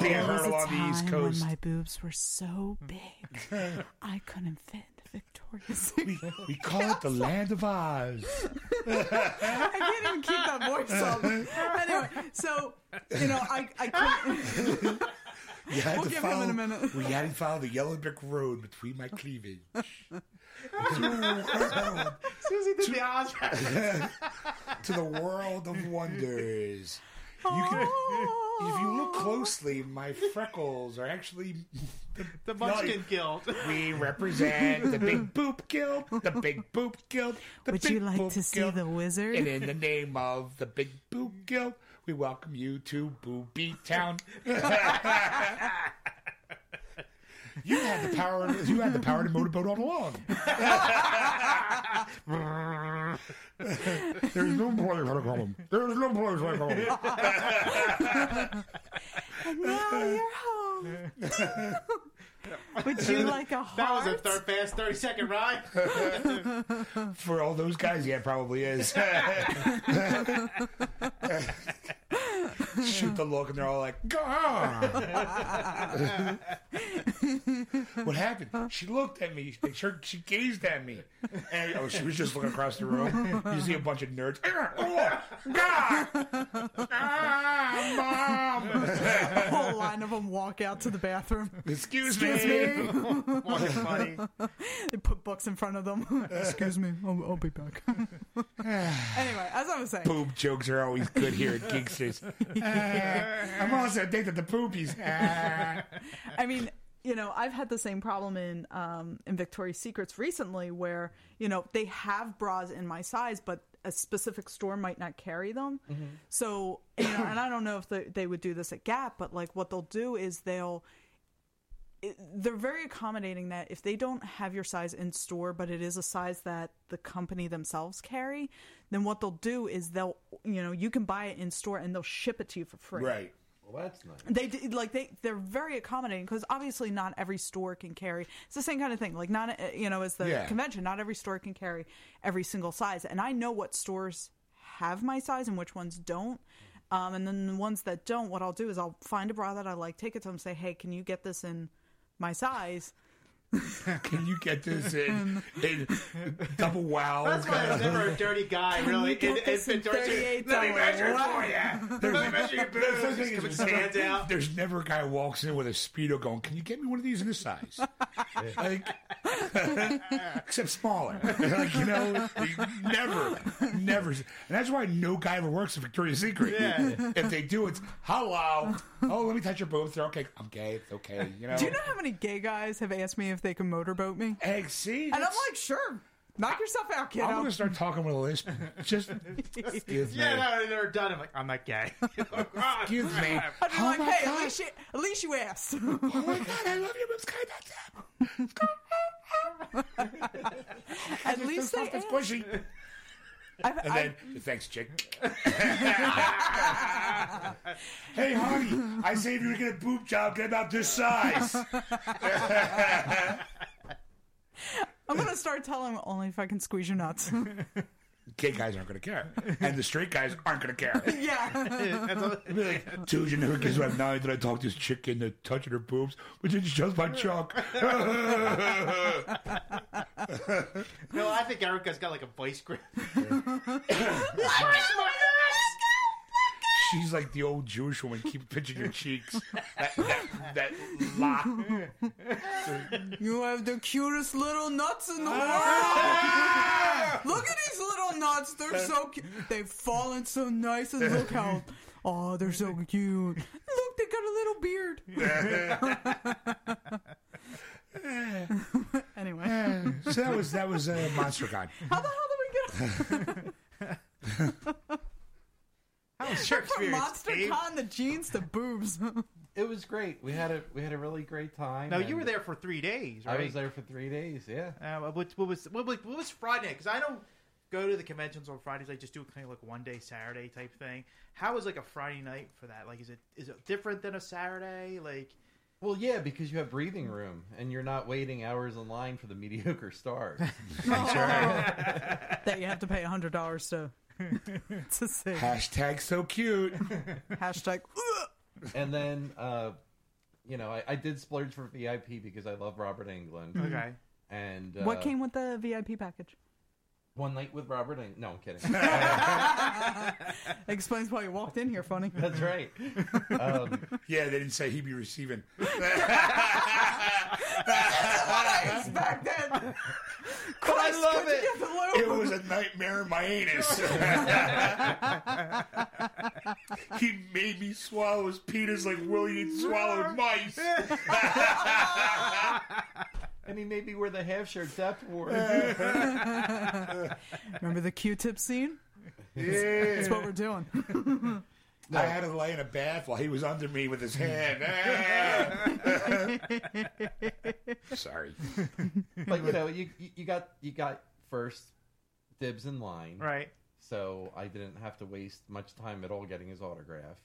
Ben-Hur along the East Coast. When my boobs were so big, I couldn't fit into Victoria's Secret. We call it the Land of Oz. I can't even keep that voice up. Anyway, so, I couldn't... We'll give him in a minute. We had to follow the yellow brick road between my cleavage. Susie did the Oz. To the world of wonders. If you look closely, my freckles are actually the Munchkin Guild. We represent the Big Boop Guild, the Big Boop Guild, the Would Big you like Boop to see Guild. The wizard? And in the name of the Big Boop Guild, we welcome you to Booby Town. You had the power to motorboat all along. There's no place like home. There's no place like home. And now you're home. Would you like a heart? That was a fast 30-second ride. For all those guys, yeah, it probably is. Shoot the look, and they're all like, "Gah!" What happened? She looked at me. She gazed at me. And, she was just looking across the room. You see a bunch of nerds. Oh, God! Ah, Mom! A whole line of them walk out to the bathroom. Excuse me. Funny. They put books in front of them. Excuse me. I'll be back. Anyway, as I was saying, boob jokes are always good here at Geeksters. I'm also addicted to poopies. I've had the same problem in Victoria's Secrets recently where, they have bras in my size, but a specific store might not carry them. Mm-hmm. So, and I don't know if they would do this at Gap, but what they'll do is they're very accommodating that if they don't have your size in store, but it is a size that the company themselves carry, then what they'll do is they'll, you can buy it in store and they'll ship it to you for free. Right. Well, that's nice. They're very accommodating because obviously not every store can carry. It's the same kind of thing. Like not, as the convention, not every store can carry every single size. And I know what stores have my size and which ones don't. And then the ones that don't, what I'll do is I'll find a bra that I like, take it to them, say, "Hey, can you get this in my size?" Can you get this in double wow? That's why there's never a dirty guy, really. It's been dirty. Let me measure it for you. Let me measure your boobs. There's never a guy who walks in with a Speedo going, "Can you get me one of these in this size?" Except smaller. Never. And that's why no guy ever works at Victoria's Secret. Yeah. If they do, it's, "Hello. Oh, let me touch your boobs. They're okay. I'm gay. It's okay." Do you know how many gay guys have asked me if they can motorboat me? Egg, see? And I'm like, sure. Knock yourself out, kiddo. I'm going to start talking with a lisp. Just excuse me. Yeah, no, they're done. I'm not gay. Excuse me. I'd be like, hey, at least you asked. Oh my God, I love you, Miss Kai. At least they asked. And then, thanks, chick. Hey, honey, I saved you to get a boob job. Get about this size. I'm going to start telling them only if I can squeeze your nuts. Gay guys aren't going to care. And the straight guys aren't going to care. Yeah. It'd be like, dude, you never guess what I'm now that I talked to this chick into touching her boobs, which is just my chunk. No, I think Erica's got like a voice grip. She's like the old Jewish woman, keep pinching your cheeks. That lock. You have the cutest little nuts in the world. Look at these little nuts. They're so cute. They've fallen so nice. And look how... Oh, they're so cute. Look, they got a little beard. Anyway. So that was Monster God. How the hell did we get... From Monster Con, the jeans, the boobs. It was great. We had a really great time. Now you were there for 3 days, right? I was there for 3 days. Yeah. What was Friday? Because I don't go to the conventions on Fridays. I just do kind of like 1 day Saturday type thing. How is like a Friday night for that? Like, is it different than a Saturday? Like, well, yeah, because you have breathing room and you're not waiting hours in line for the mediocre stars. That you have to pay $100 to. Hashtag so cute. Hashtag. And then, I did splurge for VIP because I love Robert Englund. Okay. And what came with the VIP package? One night with Robert Englund. No, I'm kidding. Explains why you walked in here, funny. That's right. Yeah, they didn't say he'd be receiving. That's what I expected. But I love it. It was a nightmare in my anus. He made me swallow his penis like Willie swallowed mice. And he made me wear the half-shirt depth ward. Remember the Q-tip scene? Yeah. That's what we're doing. No. I had to lay in a bath while he was under me with his hand. Sorry. But you got first dibs in line. Right. So I didn't have to waste much time at all getting his autograph.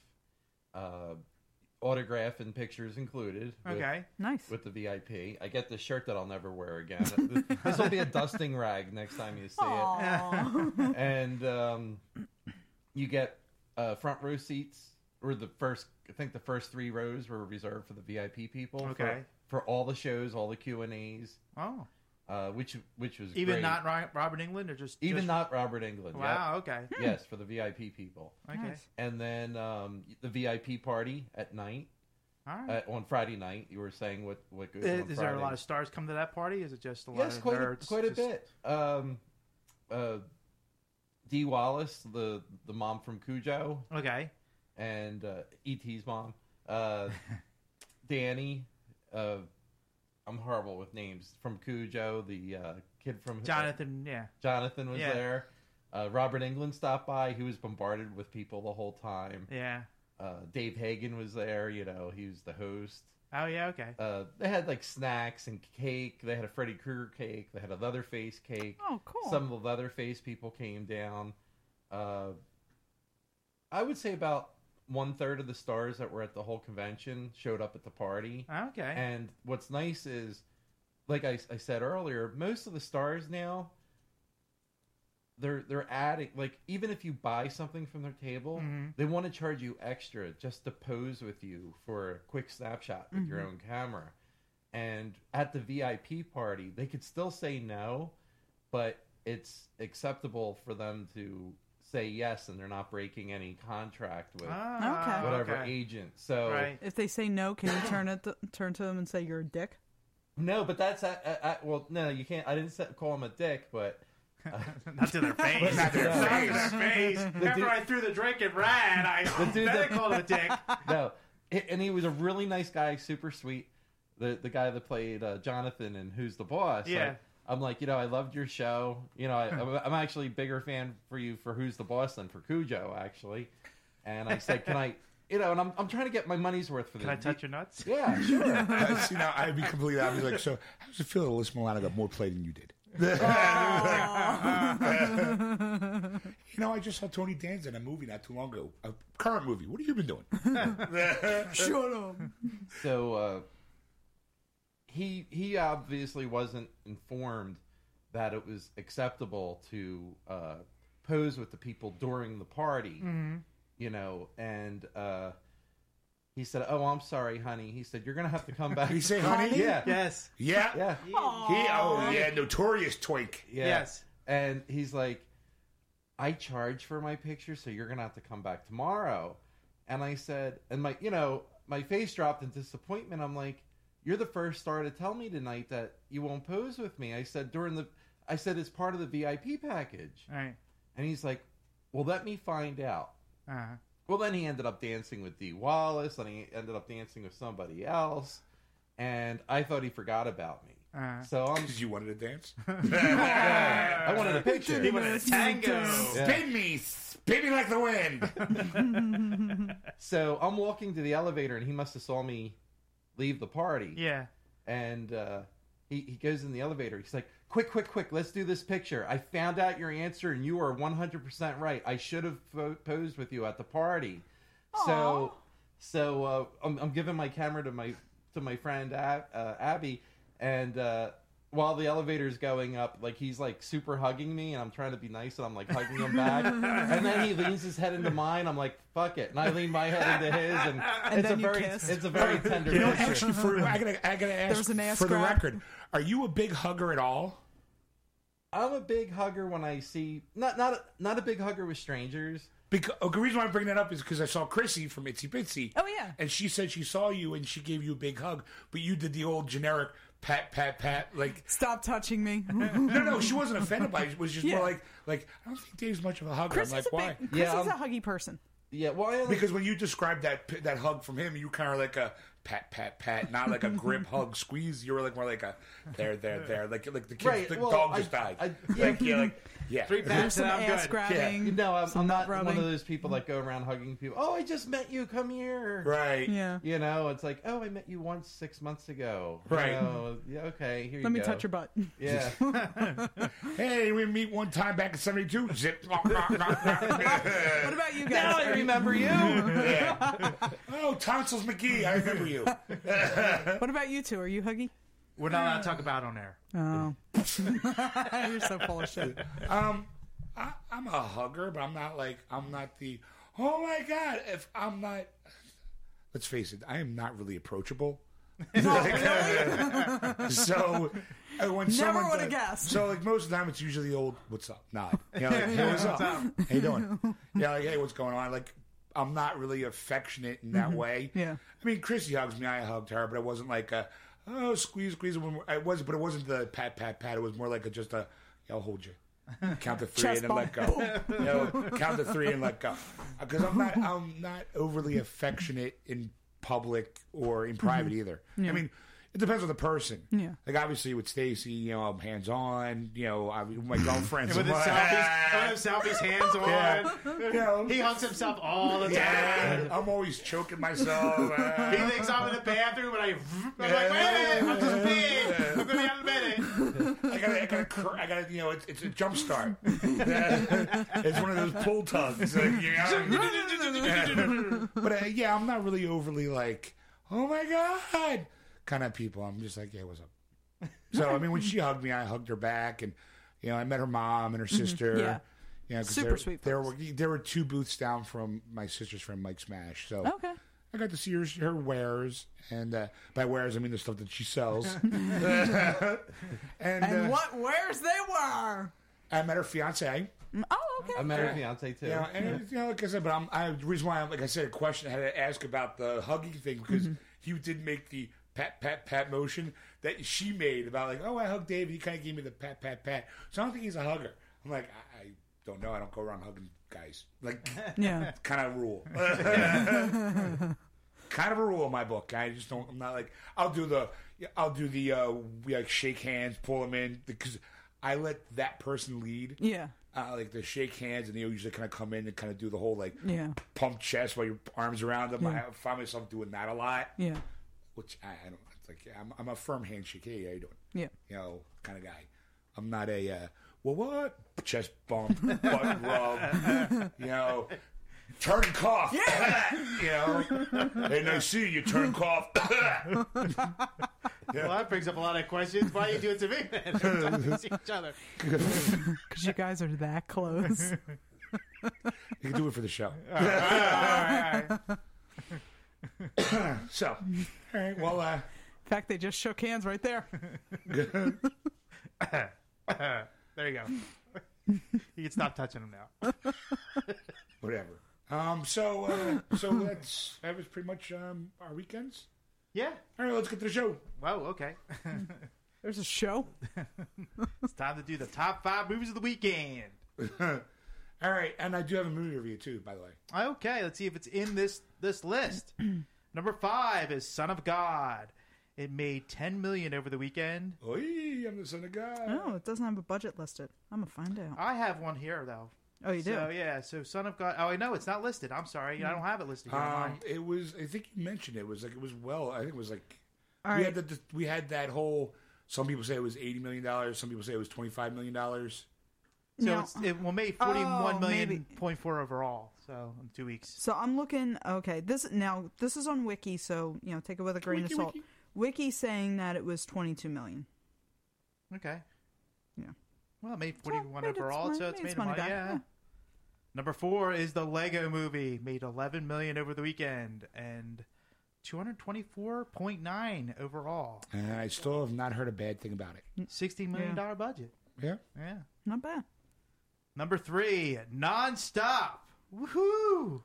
Autograph and pictures included. Okay. Nice. With the VIP. I get this shirt that I'll never wear again. This will be a dusting rag next time you see it. And you get front row seats, or the first three rows were reserved for the VIP people. Okay. For all the shows, all the Q&As. Oh. Which was even great. Not Robert England, or just not Robert England. Wow, yep. Okay. Yes, for the VIP people. Okay. Nice. And then the VIP party at night. All right. On Friday night, you were saying what goes on Friday. Is there a lot of stars come to that party? Is it just a lot of nerds? Yes, quite a bit. Dee Wallace, the mom from Cujo. Okay. And E.T.'s mom. Danny. I'm horrible with names. From Cujo, the kid from... Jonathan, yeah. Jonathan was there. Robert Englund stopped by. He was bombarded with people the whole time. Yeah. Dave Hagen was there. He was the host. Oh, yeah, okay. They had, snacks and cake. They had a Freddy Krueger cake. They had a Leatherface cake. Oh, cool. Some of the Leatherface people came down. I would say about... 1/3 of the stars that were at the whole convention showed up at the party. Okay. And what's nice is, like I said earlier, most of the stars now, they're adding, even if you buy something from their table, mm-hmm. they want to charge you extra just to pose with you for a quick snapshot with mm-hmm. your own camera. And at the VIP party, they could still say no, but it's acceptable for them to... say yes, and they're not breaking any contract with whatever agent. So if they say no, can you turn to them and say you're a dick? No, but that's well, no, you can't. I didn't call him a dick, but not to their face. Not to their face. Remember, I threw the drink and ran. I called him a dick. No, and he was a really nice guy, super sweet. The guy that played Jonathan in Who's the Boss. Yeah. I'm like, you know, I loved your show. You know, I'm actually a bigger fan for you for Who's the Boss than for Cujo, actually. And I said, can I, you know, and I'm trying to get my money's worth for this. Can I touch your nuts? Yeah, sure. You know, I'd be completely honest. Like, so how does it feel that Alyssa Milano got more play than you did? You know, I just saw Tony Danza in a movie not too long ago. A current movie. What have you been doing? Shut up. So he obviously wasn't informed that it was acceptable to pose with the people during the party. Mm-hmm. You know, and he said, "Oh, I'm sorry, honey." He said, "You're gonna have to come back." Did he say, "Honey"? Yeah. Yes. Yeah. Yeah. He, oh yeah, notorious twink. Yeah. Yes. And he's like, "I charge for my picture, so you're gonna have to come back tomorrow." And I said, and my, you know, my face dropped in disappointment. I'm like, "You're the first star to tell me tonight that you won't pose with me." I said I said it's part of the VIP package. All right. And he's like, "Well, let me find out." Uh-huh. Well, then he ended up dancing with Dee Wallace, and he ended up dancing with somebody else, and I thought he forgot about me. Uh-huh. So because you wanted to dance? Yeah, I wanted a picture. He wanted a tango. Yeah. Spin me like the wind. So I'm walking to the elevator, and he must have saw me leave the party. Yeah. And he goes in the elevator. He's like, Quick, let's do this picture. I found out your answer, and you are 100% right. I should have posed with you at the party. Aww. So I'm giving my camera to my friend Abby, and while the elevator's going up, like he's like super hugging me, and I'm trying to be nice, and I'm like hugging him back. And then he leans his head into mine. I'm like, fuck it, and I lean my head into his, and it's a very tender. You know, actually, I gotta ask for the record. Are you a big hugger at all? I'm a big hugger when I see... Not a big hugger with strangers. The reason why I bring that up is because I saw Chrissy from Itsy Bitsy. Oh, yeah. And she said she saw you and she gave you a big hug, but you did the old generic pat, like... Stop touching me. No, she wasn't offended by it. It was just more like, I don't think Dave's much of a hugger. Chrissy's a huggy person. Yeah, well... Because when you described that hug from him, you kind of like a... Pat, not like a grip, hug, squeeze. You were like more like a there, like the kid, right, dog just died. Yeah. 3 pats and I'm good. Grabbing, yeah. No, I'm not one of those people that go around hugging people. Oh, I just met you. Come here. Right. Yeah. You know, it's like, oh, I met you once 6 months ago. Right. So, yeah, okay. Here you go. Let me touch your butt. Yeah. Hey, we meet one time back in '72. Zip. What about you guys? Now I remember you. Yeah. Oh, Tonsils McGee. I remember you. What about you two? Are you huggy? We're not allowed to talk about on air. Oh. You're so full of shit. I'm a hugger, but I'm not the, oh my God, if I'm not, let's face it, I am not really approachable. So when never would have guessed. So like most of the time it's usually the old what's up nod. You know, like, hey, what's up? How you doing? Yeah, like, hey, what's going on? Like, I'm not really affectionate in that way. Yeah. I mean, Chrissy hugs me. I hugged her, but it wasn't like a, oh, squeeze. But it wasn't the pat. It was more like just a, yeah, I'll hold you. Count to three and then let go. You know, count to three and let go. Because I'm not overly affectionate in public or in private either. Yeah. I mean, it depends on the person. Yeah. Like, obviously, with Stacy, you know, I'm hands-on. You know, my girlfriend's... with his selfies, hands-on. Yeah. You know, he hugs himself all the time. I'm always choking myself. He thinks I'm in the bathroom, and I'm like, wait a minute, I'm just peeing. I'm going to be out in a minute. I gotta, you know, it's a jump start. It's one of those pull tugs. Like, you know? But, yeah, I'm not really overly like, oh, my God, kind of people. I'm just like, yeah, what's up? So I mean, when she hugged me, I hugged her back, and you know, I met her mom and her sister. Yeah, you know, super sweet. There were two booths down from my sister's friend Mike Smash, so okay, I got to see her wares, and by wares I mean the stuff that she sells. and what wares they were. I met her fiance. Oh, okay. I met her fiance too. Yeah, and you know, like I said, but the reason why I'm like I said, a question I had to ask about the hugging thing because he did make the pat motion that she made about like, oh, I hugged Dave and he kind of gave me the pat. So I don't think he's a hugger. I'm like, I don't know. I don't go around hugging guys. Like, yeah, kind of rule. kind of a rule in my book. I just don't. I'm not like I'll do the we like shake hands, pull them in, because I let that person lead. Yeah. Like the shake hands, and they usually kind of come in and kind of do the whole like pump chest while your arms around them. Yeah. I find myself doing that a lot. Yeah. Which I don't. It's like I'm a firm handshake. Hey, how you doing? Yeah. You know, kind of guy. I'm not a what chest bump, butt rub. You know. Turn and cough. Yeah. You know. And I see you turn and cough. Yeah. Well, that brings up a lot of questions. Why are you doing it to me, man? We're talking to each other. Because you guys are that close. You can do it for the show. All right. So, all right. Well, in fact, they just shook hands right there. There you go. You can stop touching them now. Whatever. So that was pretty much our weekends. Yeah. All right, let's get to the show. Whoa, okay. There's a show. It's time to do the top 5 movies of the weekend. All right, and I do have a movie review too, by the way. Okay, let's see if it's in this list. Number 5 is Son of God. It made $10 million over the weekend. Oy, I'm the son of God. No, it doesn't have a budget listed. I'm gonna find out. I have one here though. Oh, you do? So, yeah, so Son of God. Oh, no, it's not listed. I'm sorry. I don't have it listed here. It was, I think you mentioned it. It was like, all right. We had that whole, some people say it was $80 million. Some people say it was $25 million. So no. It made $41.4 million overall. So in 2 weeks. So I'm looking, okay. This is on Wiki, so, you know, take it with a grain of salt. Wiki saying that it was $22 million. Okay. Yeah. Well, it made 41 overall, so it's made money. Yeah. Number 4 is the Lego Movie. Made $11 million over the weekend and $224.9 million overall. And I still have not heard a bad thing about it. $60 million budget. Yeah, yeah, not bad. Number 3, Nonstop. Woohoo!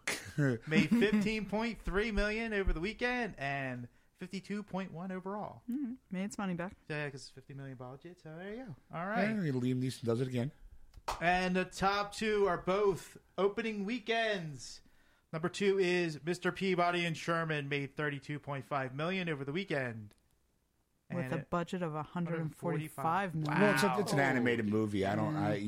Made $15.3 million over the weekend and 52.1 overall. Made its money back. Yeah, because it's $50 million budget. So there you go. All right. Yeah, Liam Neeson does it again. And the top 2 are both opening weekends. Number 2 is Mr. Peabody and Sherman. Made $32.5 million over the weekend. With a budget of $145 million. Wow. Well, it's an animated movie. I don't.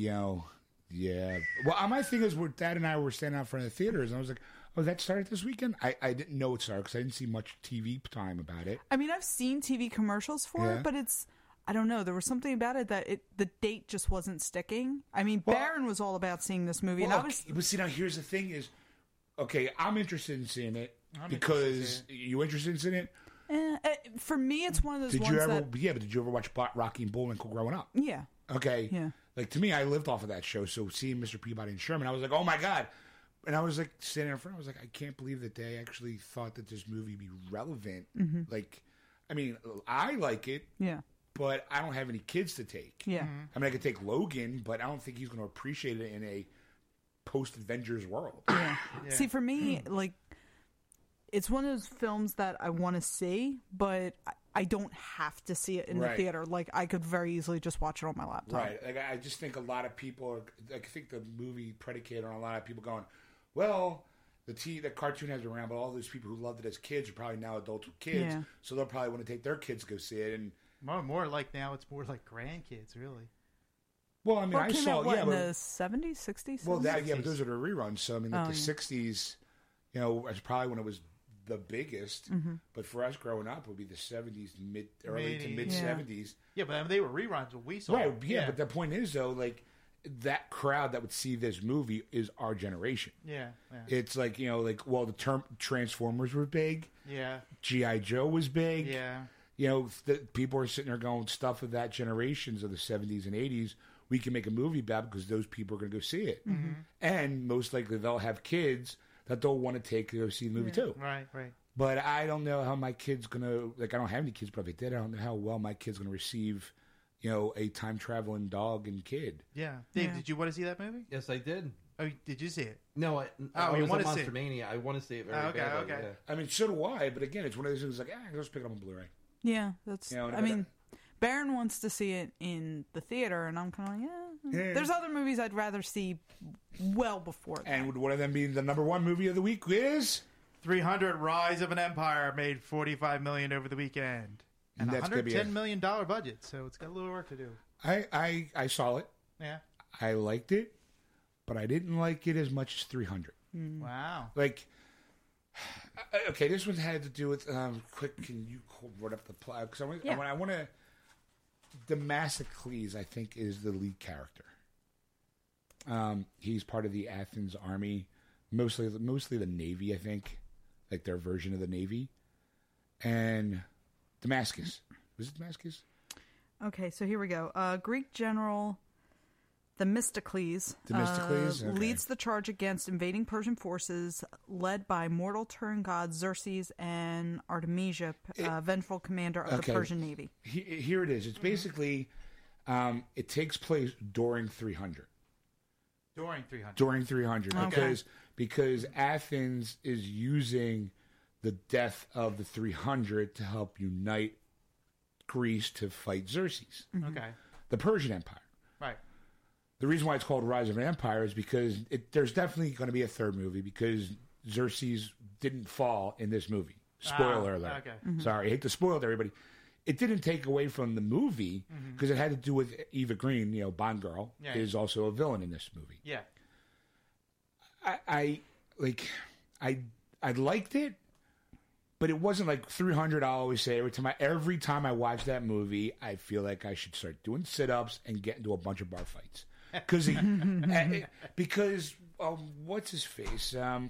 Yeah. Well, my thing is, Dad and I were standing out front of the theaters, and I was like, oh, that started this weekend? I didn't know it started because I didn't see much TV time about it. I mean, I've seen TV commercials for it, but it's, I don't know. There was something about it that the date just wasn't sticking. I mean, Barron was all about seeing this movie. Well, and but see, now here's the thing is, okay, I'm interested in seeing it because you interested in seeing it? For me, it's one of those did you ever watch Rocky and Bullwinkle growing up? Yeah. Okay. Yeah. Like, to me, I lived off of that show, so seeing Mr. Peabody and Sherman, I was like, oh, my God. And I was like standing in front. I was like, I can't believe that they actually thought that this movie would be relevant. Mm-hmm. Like, I mean, I like it. Yeah. But I don't have any kids to take. Yeah. Mm-hmm. I mean, I could take Logan, but I don't think he's going to appreciate it in a post-Avengers world. Yeah. See, for me, like, it's one of those films that I want to see, but I don't have to see it in the theater. Like, I could very easily just watch it on my laptop. Right. Like, I just think a lot of people I think the movie predicated on a lot of people going, well, the cartoon has been around, but all those people who loved it as kids are probably now adults with kids, so they'll probably want to take their kids to go see it. And more like now, it's more like grandkids, really. Well, I mean, I saw the 70s, 60s? Well, 70s? But those are the reruns. So, I mean, the 60s, you know, it's probably when it was the biggest. Mm-hmm. But for us growing up, it would be the 70s, early to mid-70s. Yeah, but I mean, they were reruns when we saw it. Yeah, but the point is, though, like, that crowd that would see this movie is our generation. Yeah. It's like, you know, like, well, the term Transformers were big. Yeah. G.I. Joe was big. Yeah. You know, people are sitting there going, stuff of that generations of the 70s and 80s, we can make a movie about because those people are going to go see it. Mm-hmm. And most likely they'll have kids that they'll want to take to go see the movie too. Right. But I don't know how my kid's going to, like, I don't have any kids, but if I did, I don't know how well my kid's going to receive, you know, a time-traveling dog and kid. Yeah. Dave, did you want to see that movie? Yes, I did. Oh, did you see it? No, I was on Monster Mania. I want to see it very badly. Okay. Yeah. I mean, so do I, but again, it's one of those things like, let's pick it up on Blu-ray. Yeah, that's, you know, I mean, Barron wants to see it in the theater, and I'm kind of like, yeah. There's other movies I'd rather see well before that. And would one of them be the number 1 movie of the week is 300 Rise of an Empire made $45 million over the weekend. And that's $110 million budget, so it's got a little work to do. I saw it. Yeah. I liked it, but I didn't like it as much as 300. Mm. Wow. Like, okay, this one had to do with, quick, can you write up the plot? Because I want to, Themistocles, I think, is the lead character. He's part of the Athens army, mostly the Navy, I think, like their version of the Navy. And Damascus. Was it Damascus? Okay, so here we go. Greek general Themistocles, okay, leads the charge against invading Persian forces led by mortal Turn god Xerxes and Artemisia, vengeful commander of the Persian Navy. Here it is. It's basically, it takes place during 300. During 300. Okay. Because Athens is using the death of the 300 to help unite Greece to fight Xerxes. Mm-hmm. Okay. The Persian Empire. Right. The reason why it's called Rise of an Empire is because there's definitely going to be a third movie because Xerxes didn't fall in this movie. Spoiler alert. Okay. Mm-hmm. Sorry, I hate to spoil it, everybody. It didn't take away from the movie because it had to do with Eva Green, Bond Girl, is also a villain in this movie. Yeah. I liked it, but it wasn't like 300. I always say every time I watch that movie, I feel like I should start doing sit-ups and get into a bunch of bar fights. Because what's his face? Gerard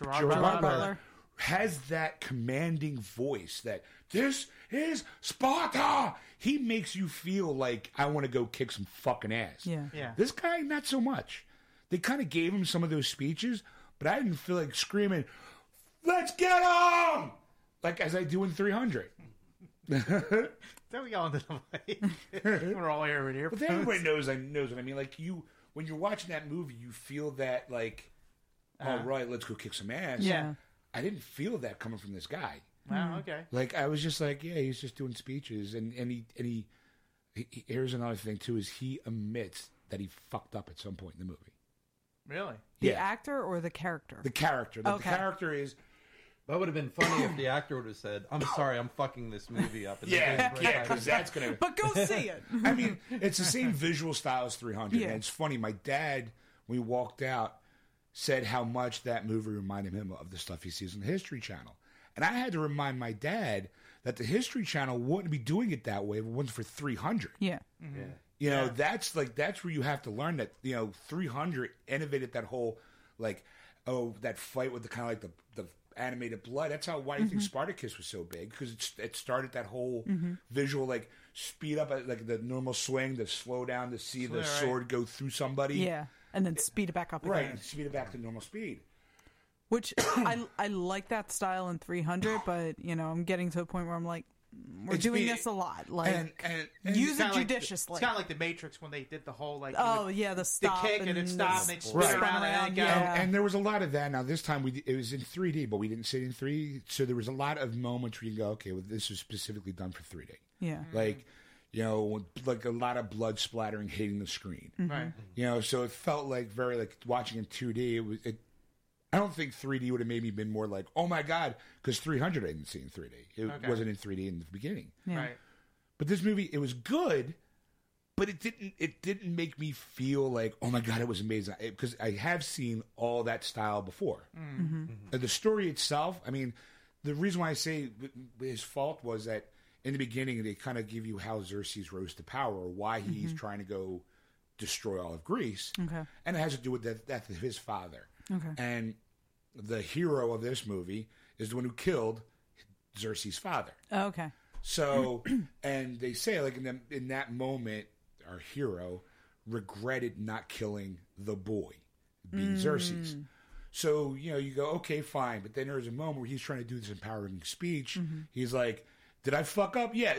Butler has that commanding voice that this is Sparta. He makes you feel like I want to go kick some fucking ass. Yeah. This guy, not so much. They kind of gave him some of those speeches, but I didn't feel like screaming, "Let's get him!" like as I do in 300. Don't we all into the mic? We're all here with earphones. But everybody knows what I mean. Like you, when you're watching that movie, you feel that like, all right, let's go kick some ass. Yeah. I didn't feel that coming from this guy. Wow, okay. Like I was just like, yeah, he's just doing speeches, and he here's another thing too is he admits that he fucked up at some point in the movie. Really? Yeah. The actor or the character? The character. The character is. That would have been funny if the actor would have said, "I'm sorry, I'm fucking this movie up." And because that's gonna. But go see it. I mean, it's the same visual style as 300, and it's funny. My dad, when we walked out, said how much that movie reminded him of the stuff he sees on the History Channel. And I had to remind my dad that the History Channel wouldn't be doing it that way if it wasn't for 300. Yeah. Mm-hmm. Yeah. That's where you have to learn that, 300 innovated that whole, that fight with the kind of like the animated blood. That's how, why I think Spartacus was so big, because it started that whole visual, like, speed up, like the normal swing, the slow down to see the sword go through somebody. Yeah. And then speed it back up again. Right, and speed it back to normal speed. Which I like that style in 300, but I'm getting to a point where I'm like, we're doing this a lot. Like, and use it judiciously. It's kind of like the Matrix when they did the whole the stop, the kick and it stopped and it spun around and go. And there was a lot of that. Now this time it was in 3D, but we didn't see it in 3D, so there was a lot of moments where you go, okay, well this was specifically done for 3D. Yeah, like a lot of blood splattering hitting the screen. Mm-hmm. Right. So it felt like very like watching in 2D. I don't think 3D would have maybe been more like, oh my God, because 300 I didn't see in 3D. It wasn't in 3D in the beginning. Yeah. Right. But this movie, it was good, but it didn't make me feel like, oh my God, it was amazing. Because I have seen all that style before. Mm-hmm. And the story itself, I mean, the reason why I say his fault was that in the beginning, they kind of give you how Xerxes rose to power or why he's trying to go destroy all of Greece. Okay. And it has to do with the death of his father. Okay. And the hero of this movie is the one who killed Xerxes' father. Oh, okay. So, and they say, like, in that moment, our hero regretted not killing the boy, being Xerxes. So, you go, okay, fine. But then there's a moment where he's trying to do this empowering speech. Mm-hmm. He's like, did I fuck up? Yeah.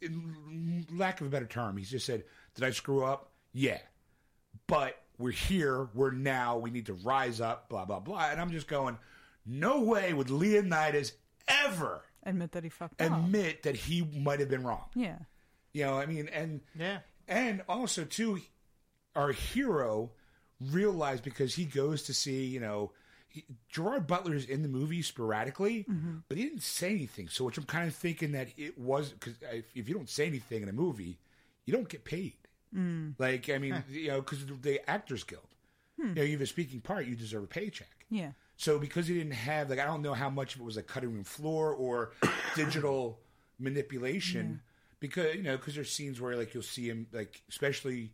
In lack of a better term, he just said, did I screw up? Yeah. But we're here, we're now, we need to rise up, blah, blah, blah. And I'm just going, no way would Leonidas ever admit that he fucked up. Admit that he might have been wrong. Yeah. I mean, and also, too, our hero realized because he goes to see, Gerard Butler is in the movie sporadically, mm-hmm. but he didn't say anything. So, which I'm kind of thinking that it was, because if you don't say anything in a movie, you don't get paid. Mm. Like, I mean, you know, because the Actors Guild, you know, you have a speaking part, you deserve a paycheck. Yeah. So because he didn't have, like, I don't know how much of it was like cutting room floor or digital manipulation, because, you know, because there's scenes where, like, you'll see him, like, especially,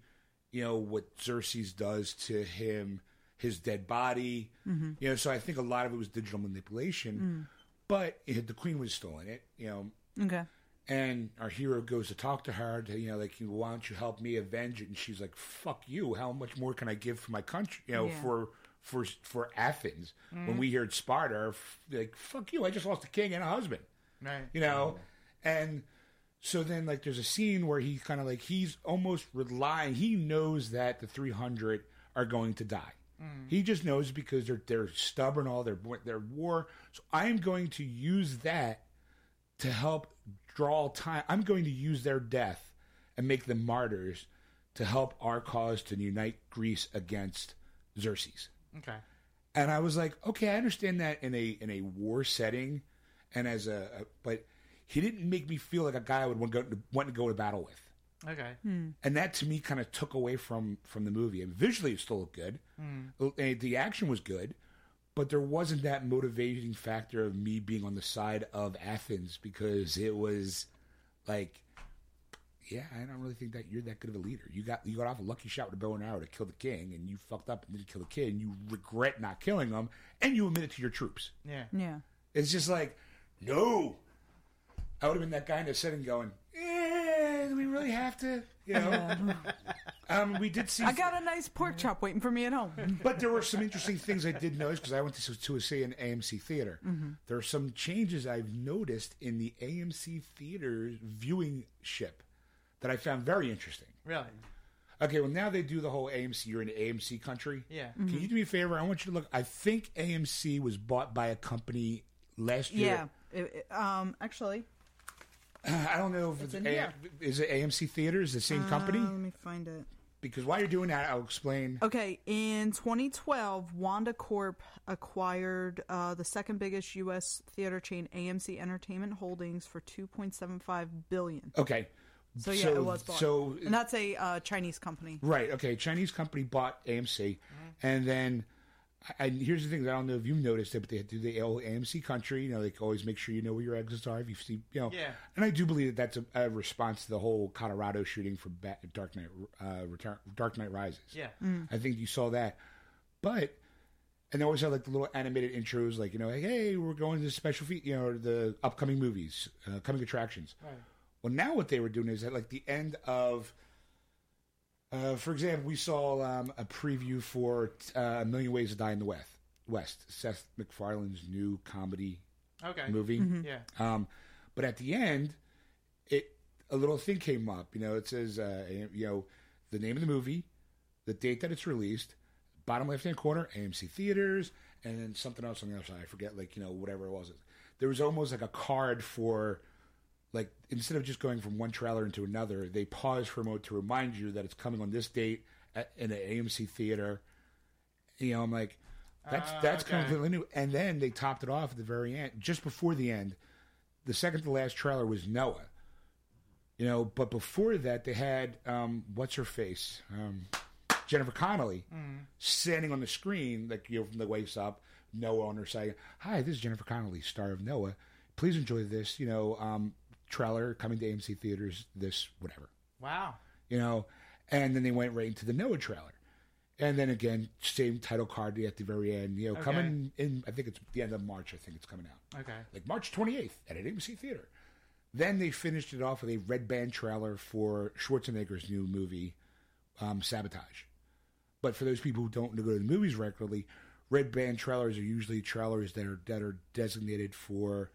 you know, what Xerxes does to him, his dead body, you know, so I think a lot of it was digital manipulation, but the queen was still in it, you know. Okay. And our hero goes to talk to her, to, you know, like, why don't you help me avenge it? And she's like, fuck you, how much more can I give for my country, you know, for Athens? When we heard Sparta, like, fuck you, I just lost a king and a husband. Right. You know, and so then, like, there's a scene where he kind of, like, he's almost relying, he knows that the 300 are going to die. He just knows because they're stubborn, all their war. So I'm going to use that to help draw time. I'm going to use their death and make them martyrs to help our cause to unite Greece against Xerxes. Okay. And I was like, okay, I understand that in a war setting, and as but he didn't make me feel like a guy I would want to go to battle with. Okay. And that to me kind of took away from the movie. And visually it still looked good. The action was good, but there wasn't that motivating factor of me being on the side of Athens, because it was like, yeah, I don't really think that you're that good of a leader. You got off a lucky shot with a bow and arrow to kill the king, and you fucked up and didn't kill the kid, and you regret not killing him, and you admit it to your troops. Yeah. Yeah. It's just like, no. I would have been that guy in the setting going, do we really have to, you know? We did see. I got a nice pork chop waiting for me at home. But there were some interesting things I did notice, because I went to see an AMC theater. Mm-hmm. There are some changes I've noticed in the AMC theater's viewing ship that I found very interesting. Really? Okay, well, now they do the whole AMC. You're in AMC country. Yeah. Mm-hmm. Can you do me a favor? I want you to look. I think AMC was bought by a company last year. Yeah. Actually, I don't know if is it AMC Theaters, the same company? Let me find it. Because while you're doing that, I'll explain. Okay, in 2012, Wanda Corp acquired the second biggest U.S. theater chain, AMC Entertainment Holdings, for $2.75 billion. Okay. So, yeah, it was bought. So, and that's a Chinese company. Right, okay. Chinese company bought AMC. And then, here's the thing that I don't know if you've noticed it, but they do the old AMC country. You know, they always make sure you know where your exits are if you see, you know. Yeah. And I do believe that that's a response to the whole Colorado shooting for Dark Knight Rises. Yeah. Mm. I think you saw that. But, and they always have like the little animated intros, like, you know, like, hey, we're going to the special feat, you know, the upcoming movies, coming attractions. Right. Well, now what they were doing is at like the end of. For example, we saw a preview for A Million Ways to Die in the West, Seth MacFarlane's new comedy movie. Mm-hmm. Yeah. But at the end, a little thing came up. You know, it says, you know, the name of the movie, the date that it's released, bottom left-hand corner, AMC Theaters, and then something else on the other side. I forget, like, you know, whatever it was. There was almost like a card for. Like, instead of just going from one trailer into another, they pause for a moment to remind you that it's coming on this date in the AMC theater. You know, I'm like, that's okay. Completely new. And then they topped it off at the very end, just before the end. The second to last trailer was Noah. You know, but before that, they had what's her face, Jennifer Connelly, standing on the screen, like, you know, from the waist up. Noah on her side. Hi, this is Jennifer Connelly, star of Noah. Please enjoy this. You know. Trailer coming to AMC Theaters, this, whatever. Wow. You know, and then they went right into the Noah trailer. And then again, same title card at the very end, you know, coming in, I think it's the end of March, I think it's coming out. Okay. Like March 28th at an AMC Theater. Then they finished it off with a red band trailer for Schwarzenegger's new movie, Sabotage. But for those people who don't go to the movies regularly, red band trailers are usually trailers that are designated for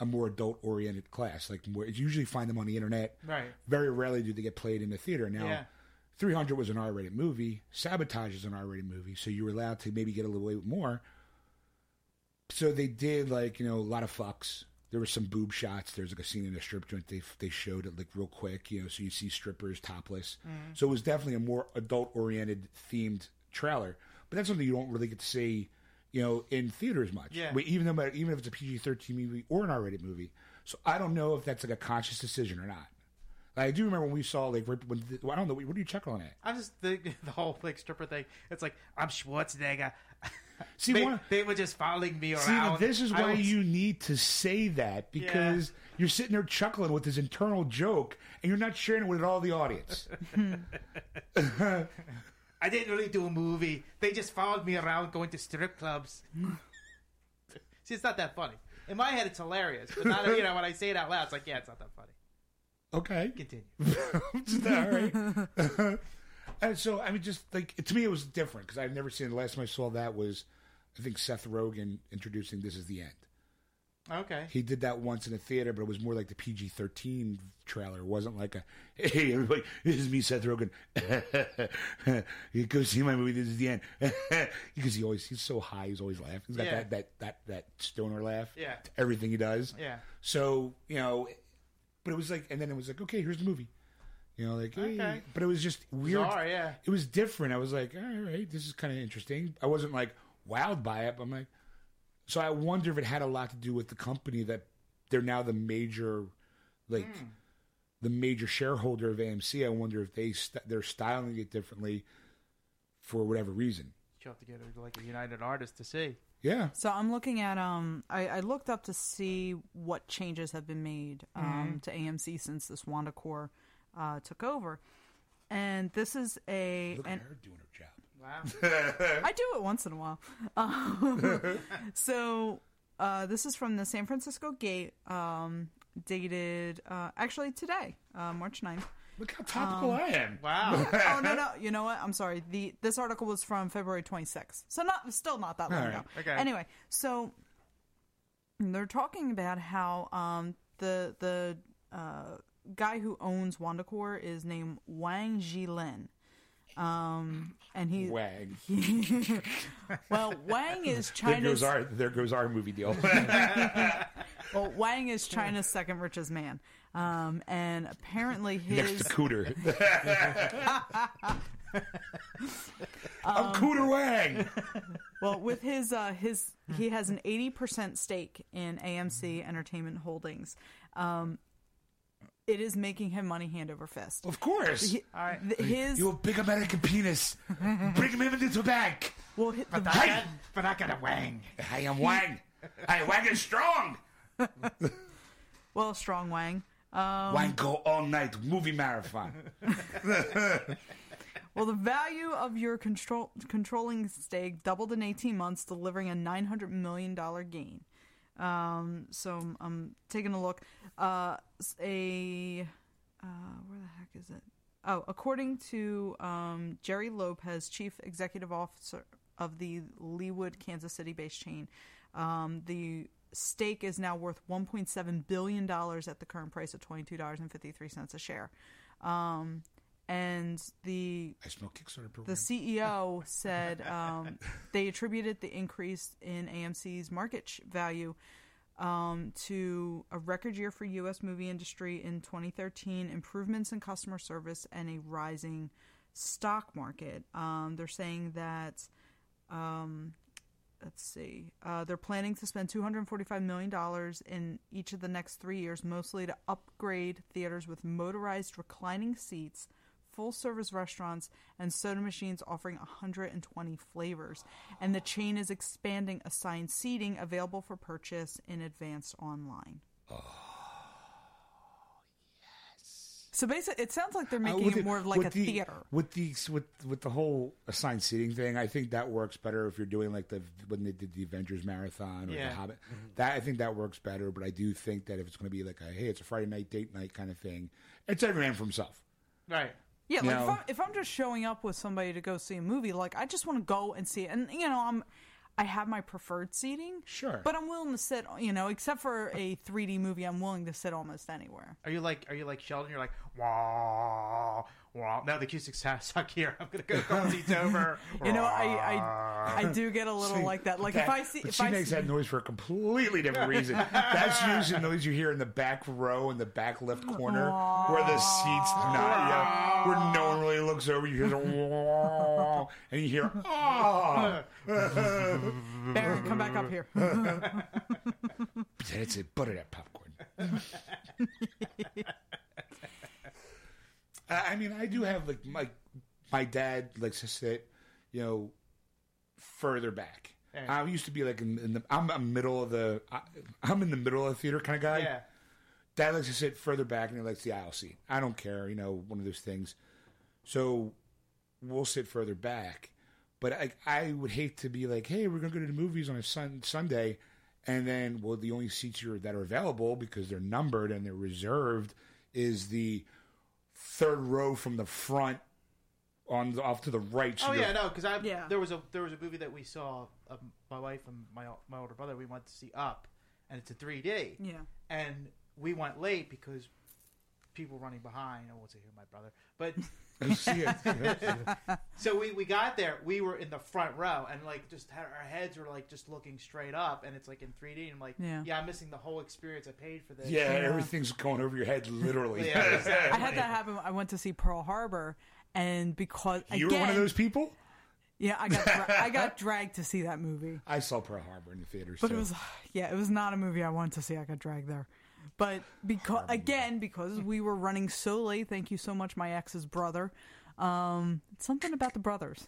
a more adult-oriented class. Like, more, you usually find them on the internet. Right. Very rarely do they get played in the theater. Now, 300 was an R-rated movie. Sabotage is an R-rated movie, so you were allowed to maybe get a little bit more. So they did, like, you know, a lot of fucks. There were some boob shots. There's, like, a scene in a strip joint. They showed it, like, real quick, you know, so you see strippers topless. Mm. So it was definitely a more adult-oriented themed trailer. But that's something you don't really get to see you know, in theaters much. Yeah. Even if it's a PG-13 movie or an R-rated movie. So I don't know if that's like a conscious decision or not. I do remember when we saw, like, I don't know, what do you check on it? I just think the whole, like, stripper thing, it's like, I'm Schwarzenegger. See, they were just following me around. See, this is why you need to say that, because you're sitting there chuckling with this internal joke, and you're not sharing it with all the audience. I didn't really do a movie. They just followed me around going to strip clubs. See, it's not that funny. In my head, it's hilarious, but not, you know, when I say it out loud, it's like, yeah, it's not that funny. Okay. Continue. All right. And so, I mean, just like, to me, it was different because I've never seen it. The last time I saw that was, I think, Seth Rogen introducing This Is the End. Okay. He did that once in a theater, but it was more like the PG-13 trailer. It wasn't like a, hey, everybody, this is me, Seth Rogen. You go see my movie, This Is the End. Because he's so high, he's always laughing. He's got that stoner laugh to everything he does. Yeah. So, you know. But it was like, and then it was like, okay, here's the movie. You know, like, hey. Okay. But it was just weird. Bizarre, yeah. It was different. I was like, all right, this is kind of interesting. I wasn't like wowed by it, but I'm like, so I wonder if it had a lot to do with the company that they're now the major, like, the major shareholder of AMC. I wonder if they're styling it differently for whatever reason. You'll have to get like a United Artists to see. Yeah. So I'm looking at I looked up to see what changes have been made to AMC since this Wanda Corr took over, and this is a. Look at her doing her job. Wow. I do it once in a while. So this is from the San Francisco Gate, dated actually today, March 9th. Look how topical I am! Wow. Yeah. Oh no! You know what? I'm sorry. This article was from February 26th, so still not that long ago. Okay. Anyway, so they're talking about how the guy who owns WandaCore is named Wang Jilin, and he Wang. Wang is China's. There goes our movie deal. Well, Wang is China's second richest man. And apparently his... Next to Cooter. I'm Cooter Wang! Well, with his he has an 80% stake in AMC Entertainment Holdings. It is making him money hand over fist. Of course! You big American penis! Bring him into the bank! Well, but I got a Wang! I am Wang! Wang is strong! Well, strong Wang. Wang go all night movie marathon. Well, the value of your controlling stake doubled in 18 months, delivering a $900 million gain. So I'm taking a look. Where the heck is it? Oh, according to Jerry Lopez, chief executive officer of the Leawood, Kansas City-based chain, the stake is now worth $1.7 billion at the current price of $22.53 a share. And the CEO said they attributed the increase in AMC's market value to a record year for U.S. movie industry in 2013, improvements in customer service, and a rising stock market. They're saying that... Let's see. They're planning to spend $245 million in each of the next 3 years, mostly to upgrade theaters with motorized reclining seats, full-service restaurants, and soda machines offering 120 flavors. And the chain is expanding assigned seating available for purchase in advance online. So basically, it sounds like they're making it more of like a theater. With the whole assigned seating thing, I think that works better if you're doing like when they did the Avengers Marathon or the Hobbit. That I think that works better, but I do think that if it's going to be like it's a Friday night, date night kind of thing, it's every man for himself. Right. Yeah, like if I'm just showing up with somebody to go see a movie, like I just want to go and see it. And, you know, I have my preferred seating. Sure. But I'm willing to sit, you know, except for a 3D movie, I'm willing to sit almost anywhere. Are you like Sheldon? You're like, wah, Wow. Now the acoustics suck here. I'm gonna go seats over. You know, I do get a little like that. Like that, if she makes that noise for a completely different reason. That's usually the noise you hear in the back row in the back left corner where the seats not where no one really looks over. You hear the wah, and you hear Barry, come back up here. That's it. Butter that popcorn. I mean, I do have like my dad likes to sit, you know, further back. Yeah. I used to be like I'm in the middle of the theater kind of guy. Yeah. Dad likes to sit further back and he likes the aisle seat. I don't care, you know, one of those things. So we'll sit further back, but I would hate to be like, hey, we're gonna go to the movies on a Sunday, and then the only seats that are available because they're numbered and they're reserved is the third row from the front off to the right. So there was a movie that we saw, my wife and my older brother, we went to see Up, and it's a 3D. Yeah. And we went late because people running behind. I won't say who, my brother, but so we got there. We were in the front row and like just had our heads were like just looking straight up, and it's like in 3D. And I'm like, I'm missing the whole experience. I paid for this. Yeah, everything's going over your head, literally. Exactly. I had that happen. I went to see Pearl Harbor, and because you were one of those people. Yeah, I got dragged to see that movie. I saw Pearl Harbor in the theaters, but it was not a movie I wanted to see. I got dragged there. But because we were running so late, thank you so much, my ex's brother. Something about the brothers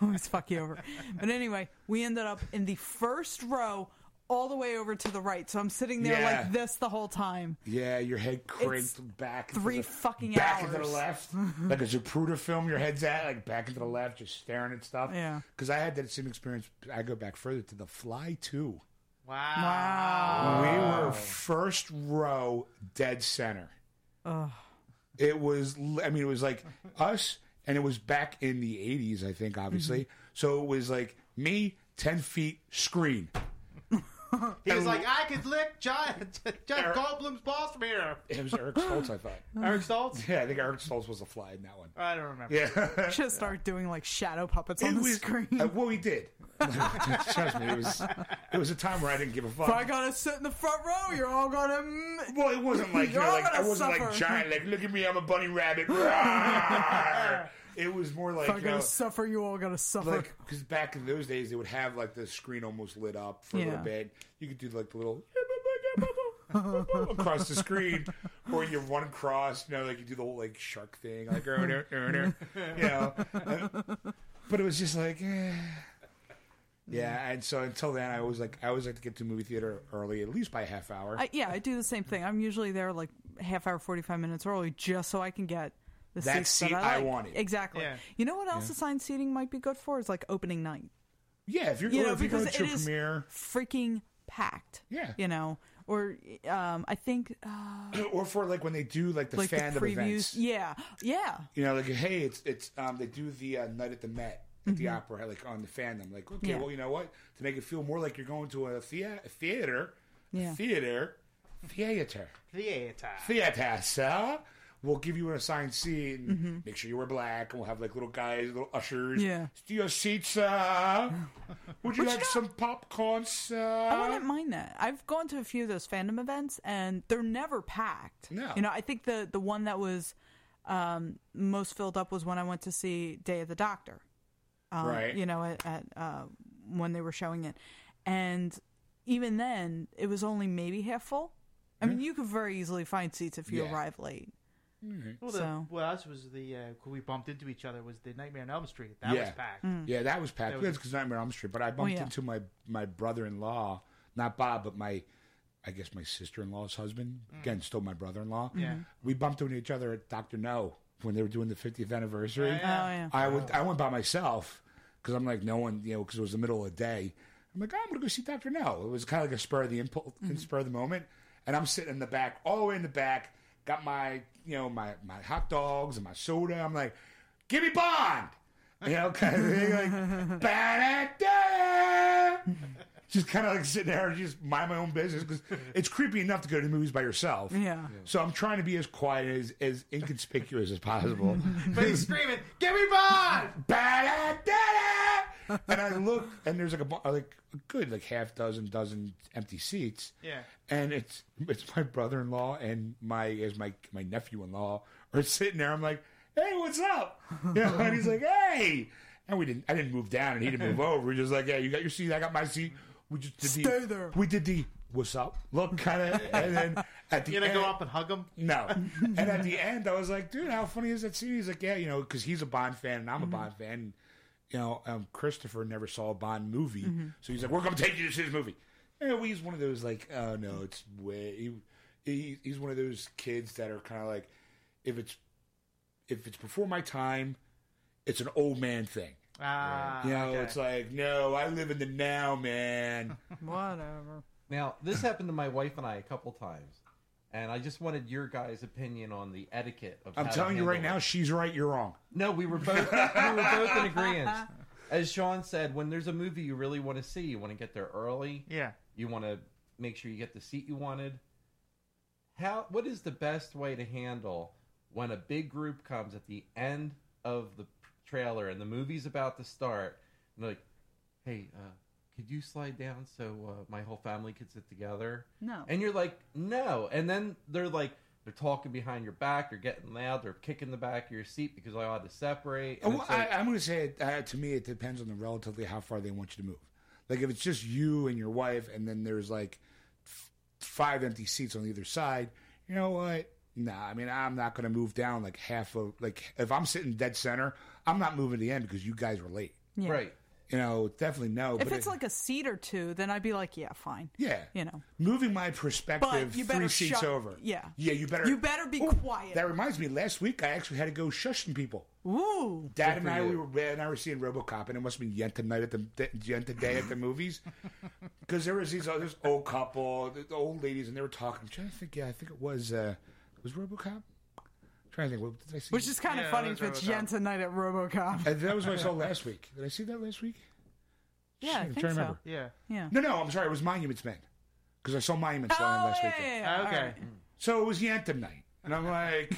always fuck you over. But anyway, we ended up in the first row, all the way over to the right. So I'm sitting there like this the whole time. Yeah, your head cranked back. Back into the left, like a Zapruder film. Your head's back into the left, just staring at stuff. Yeah, because I had that same experience. I go back further to The Fly 2. Wow. We were first row, dead center. Ugh. It was, I mean, it was like us, and it was back in the 80s, I think, obviously. Mm-hmm. So it was like me, 10 feet, screen. He was like, I could lick John Goldblum's balls from here. It was Eric Stoltz, I thought. Eric Stoltz? Yeah, I think Eric Stoltz was a fly in that one. I don't remember. Yeah. Should start doing like shadow puppets on the screen. Well, we did. Trust me, it was a time where I didn't give a fuck. If I gotta sit in the front row, you're all gonna. Well, it wasn't like I wasn't like giant. Like, look at me, I'm a bunny rabbit. It was more like if I'm gonna suffer. You all gonna suffer. Like, because back in those days, they would have like the screen almost lit up for a little bit. You could do like the little across the screen, or you run across. You know, like you do the whole like shark thing, like you know. But it was just like. Yeah, and so until then, I always like to get to movie theater early, at least by a half hour. I do the same thing. I'm usually there like half hour, 45 minutes early, just so I can get the seat that I like. Wanted. Exactly. Yeah. You know what else assigned seating might be good for is like opening night. Yeah, if you're going to a premiere, freaking packed. Yeah, you know, or I think, or for like when they do like the like fandom events. Yeah, yeah. You know, like hey, it's they do the night at the Met. At the opera, like on the fandom, like okay, well, you know what? To make it feel more like you're going to a theater, sir. We'll give you an assigned seat. And make sure you wear black, and we'll have like little guys, little ushers. Yeah, to your seats, sir. Would you like some popcorn, sir? I wouldn't mind that. I've gone to a few of those fandom events, and they're never packed. No, you know, I think the one that was most filled up was when I went to see Day of the Doctor. Right. You know, at when they were showing it. And even then, it was only maybe half full. I mean, you could very easily find seats if you arrive late. Mm-hmm. Well, us was the, we bumped into each other, was the Nightmare on Elm Street. That was packed. Mm. Yeah, that was packed. That's because Nightmare on Elm Street. But I bumped into my brother-in-law, not Bob, but my sister-in-law's husband. Mm. Again, still my brother-in-law. Yeah. We bumped into each other at Dr. No. When they were doing the 50th anniversary, I went by myself because I'm like no one, you know, because it was the middle of the day. I'm like, I'm gonna go see Dr. No. It was kind of like a spur of the impulse, spur of the moment, and I'm sitting in the back, all the way in the back, got my, you know, my hot dogs and my soda. I'm like, give me Bond, you know, kind of thing, like, just kind of like sitting there and just mind my own business because it's creepy enough to go to the movies by yourself. Yeah. So I'm trying to be as quiet and as inconspicuous as possible. But he's screaming, "Give me Bond!" And I look, and there's like a good like half dozen empty seats. Yeah. And it's my brother-in-law and my nephew-in-law are sitting there. I'm like, "Hey, what's up?" You know, and he's like, "Hey." And I didn't move down, and he didn't move over. We're just like, "Yeah, you got your seat. I got my seat." We just did stay there. We did the "What's up?" look kind of, and then at the end, go up and hug him. No. And at the end, I was like, "Dude, how funny is that scene?" He's like, "Yeah, you know," because he's a Bond fan and I'm a Bond fan. And, you know, Christopher never saw a Bond movie, so he's like, "We're going to take you to see this movie." And he's one of those like, "Oh no, it's way." He's one of those kids that are kind of like, if it's before my time, it's an old man thing. Ah, you know, okay. It's like, no, I live in the now, man. Whatever. Now, this happened to my wife and I a couple times, and I just wanted your guys' opinion on the etiquette of. I'm telling you right now, she's right, you're wrong. No, we were both in agreement. As Sean said, when there's a movie you really want to see, you want to get there early. Yeah. You want to make sure you get the seat you wanted. What is the best way to handle when a big group comes at the end of the trailer and the movie's about to start, and they're like, "Hey, could you slide down so my whole family could sit together?" No. And you're like, "No." And then they're like, they're talking behind your back, they're getting loud, they're kicking the back of your seat because I ought to separate. And I'm going to say, to me, it depends on the relatively how far they want you to move. Like, if it's just you and your wife, and then there's like five empty seats on either side, you know what? Nah, I mean, I'm not going to move down like half of, like, if I'm sitting dead center, I'm not moving to the end because you guys were late. Yeah. Right. You know, definitely no. If it's like a seat or two, then I'd be like, yeah, fine. Yeah. You know. Moving my perspective 3 seats over. Yeah. Yeah, you better be quiet. That reminds me, last week I actually had to go shush some people. Ooh. Dad and I, we were seeing RoboCop, and it must have been Yenta Day at the movies. Because there was this old couple, the old ladies, and they were talking. I'm trying to think, yeah, I think it was RoboCop? I'm trying to think, what did I see? Which is kind of funny if it's Jensen Night at RoboCop. And that was what I saw last week. Did I see that last week? Yeah, I think so. Remember. Yeah. No, I'm sorry. It was Monuments Men. Because I saw Monuments Men last week. Yeah. Okay. Right. So it was Jensen Night. And I'm like,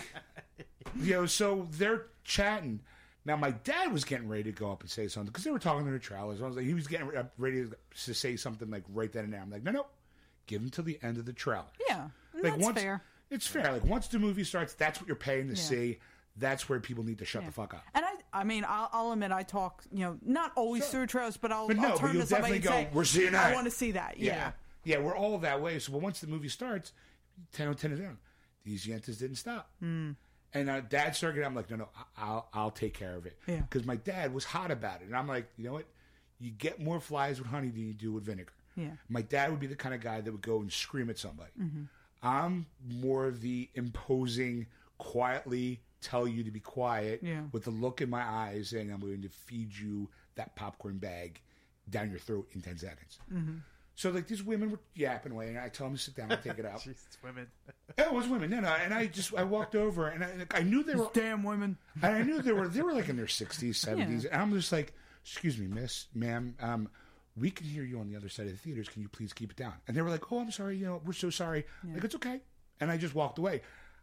you know, so they're chatting. Now, my dad was getting ready to go up and say something. Because they were talking to their trailers. I was like, he was getting ready to say something like right then and there. I'm like, no. Give him till the end of the trailer. Yeah. Like, that's fair. It's fair. Like, once the movie starts, that's what you're paying to see. That's where people need to shut the fuck up. And I mean, I'll admit, I talk, you know, not always through trailers, but I'll turn to somebody and say, "We're seeing that. I want to see that." Yeah. Yeah, we're all that way. So once the movie starts, 10 down. These yentas didn't stop. Mm. And Dad started getting, I'm like, no, I'll take care of it. Yeah. Because my dad was hot about it, and I'm like, you know what? You get more flies with honey than you do with vinegar. Yeah. My dad would be the kind of guy that would go and scream at somebody. Mm-hmm. I'm more of the imposing, quietly tell you to be quiet with the look in my eyes saying, "I'm going to feed you that popcorn bag down your throat in 10 seconds. Mm-hmm. So, like, these women were yapping away, and I tell them to sit down and take it out. Jesus, women. It was women. No. And I walked over, and I knew they were... Damn women. And I knew they were like in their 60s, 70s. And I'm just like, "Excuse me, miss, ma'am, we can hear you on the other side of the theaters. Can you please keep it down?" And they were like, "Oh, I'm sorry. You know, we're so sorry." Yeah. Like, it's okay. And I just walked away.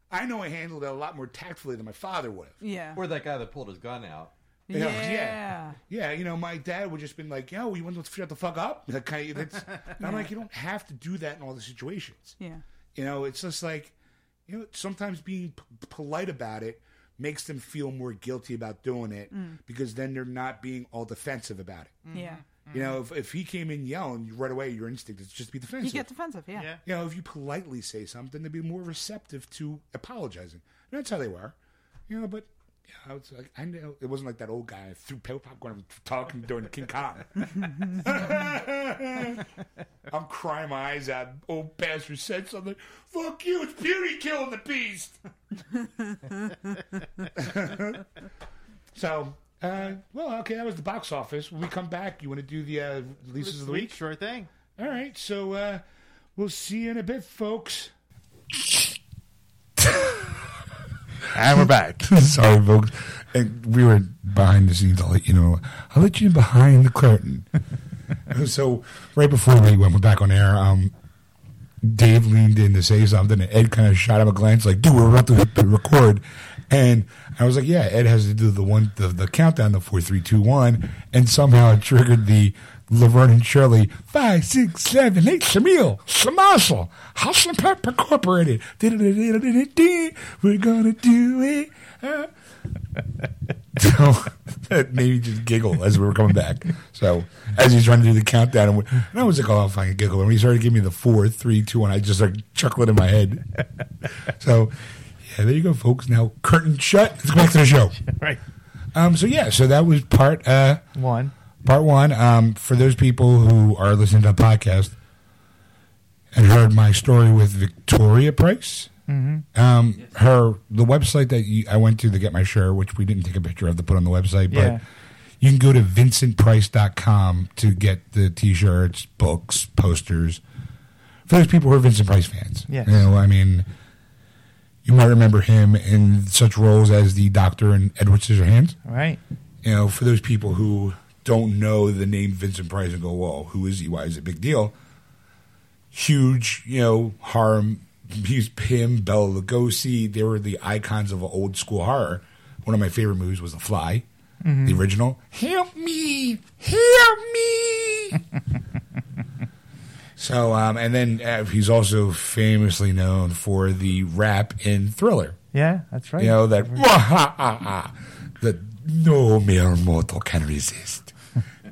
I know I handled it a lot more tactfully than my father would have. Yeah. Or that guy that pulled his gun out. You know, yeah. You know, my dad would just been like, "Yo, you want to shut the fuck up?" That kind of, and I'm like, you don't have to do that in all the situations. Yeah. You know, it's just like, you know, sometimes being polite about it makes them feel more guilty about doing it because then they're not being all defensive about it. Mm. Yeah. You know, if he came in yelling, right away your instinct is just be defensive. You get defensive, yeah. You know, if you politely say something, they'd be more receptive to apologizing. And that's how they were. You know, but yeah, it's like, I know it wasn't like that old guy threw popcorn talking during King Kong. I'm crying my eyes out. Old bastard said something. "Fuck you! It's beauty killing the beast." So. Well, okay, that was the box office. When we come back, you want to do the releases of the week? Sure thing. All right, so we'll see you in a bit, folks. And we're back. Sorry, folks. And we were behind the scenes. I'll let you know. I'll let you behind the curtain. So right before we went back on air, Dave leaned in to say something, and Ed kind of shot him a glance like, dude, we're about to record. And I was like, yeah, Ed has to do the countdown, the 4, 3, 2, 1, and somehow it triggered the Laverne and Shirley 5, 6, 7, 8 Shamil, Samasel, House and Pepper Incorporated. We're gonna do it. So that made me just giggle as we were coming back. So as he's trying to do the countdown, and I was like, oh, I'll fucking giggle. And when he started giving me the 4, 3, 2, 1, I just started chuckling in my head. So yeah, there you go, folks. Now curtain shut. Let's go back to the show. Right. So that was part one. Part one. For those people who are listening to the podcast and heard my story with Victoria Price. Mm-hmm. The website that I went to get my shirt, which we didn't take a picture of to put on the website, but you can go to vincentprice.com to get the T-shirts, books, posters. For those people who are Vincent Price fans, you know, I mean, you might remember him in such roles as the Doctor in Edward Scissorhands, right? You know, for those people who don't know the name Vincent Price and go, "Whoa, who is he? Why is it a big deal?" Huge, you know, horror. He's him, Bela Lugosi. They were the icons of old school horror. One of my favorite movies was The Fly, the original. Help me! Help me! So, and then he's also famously known for the rap in Thriller. Yeah, that's right. You know, that, that no mere mortal can resist.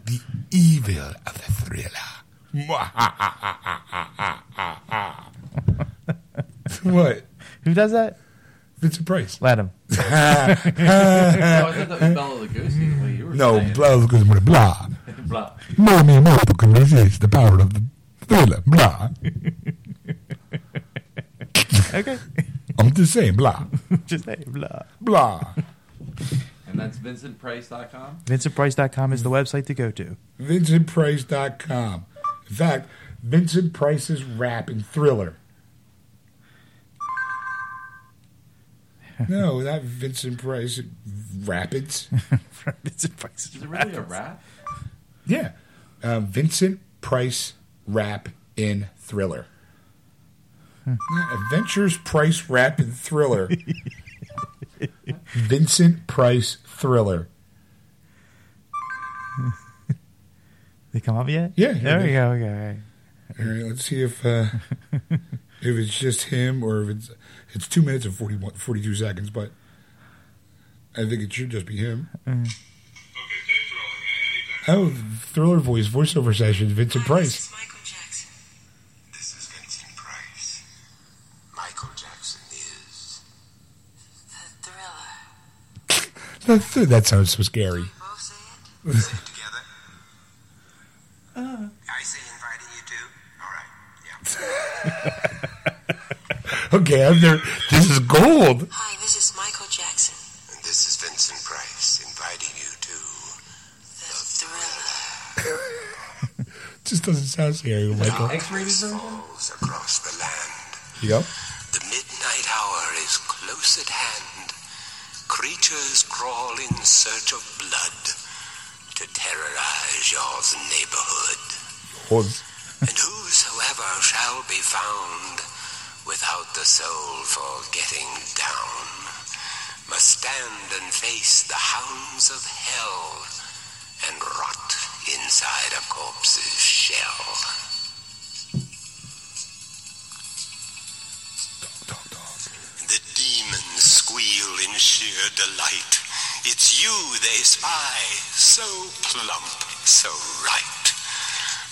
The evil of the Thriller. What? Who does that? Vincent Price. Let him. Oh, I thought that was Bela Lugosi, the way you were saying. No, Bela Lugosi with a blah. Blah. More me more can resist the power of the Thriller. Blah. Okay. I'm just saying blah. Just say blah. Blah. And that's VincentPrice.com? VincentPrice.com is the website to go to. VincentPrice.com. In fact, Vincent Price's rap in Thriller. No, not Vincent Price. Rapids. Vincent Price. Is it really a rap? Yeah. Vincent Price rap in Thriller. Adventures Price rap in Thriller. Vincent Price Thriller. They come up yet? Yeah. There we go. Okay. All right. Let's see if it's just him or if it's... It's 2 minutes and 42 seconds, but I think it should just be him. Okay, say Thriller. Oh, Thriller voiceover session, Vincent Price. This is Michael Jackson. This is Vincent Price. Michael Jackson is... the Thriller. That sounds so scary. Both say it? Say it together. I say inviting you too. All right, yeah. Okay, I'm there. This is gold. Hi, this is Michael Jackson. And this is Vincent Price inviting you to the Thriller. Just doesn't sound scary, Michael. X-rated falls across the land. Yep. The midnight hour is close at hand. Creatures crawl in search of blood to terrorize your neighborhood. Yours. And whosoever shall be found without the soul for getting down, must stand and face the hounds of hell and rot inside a corpse's shell. Dog, dog, dog. The demons squeal in sheer delight. It's you they spy, so plump, so right.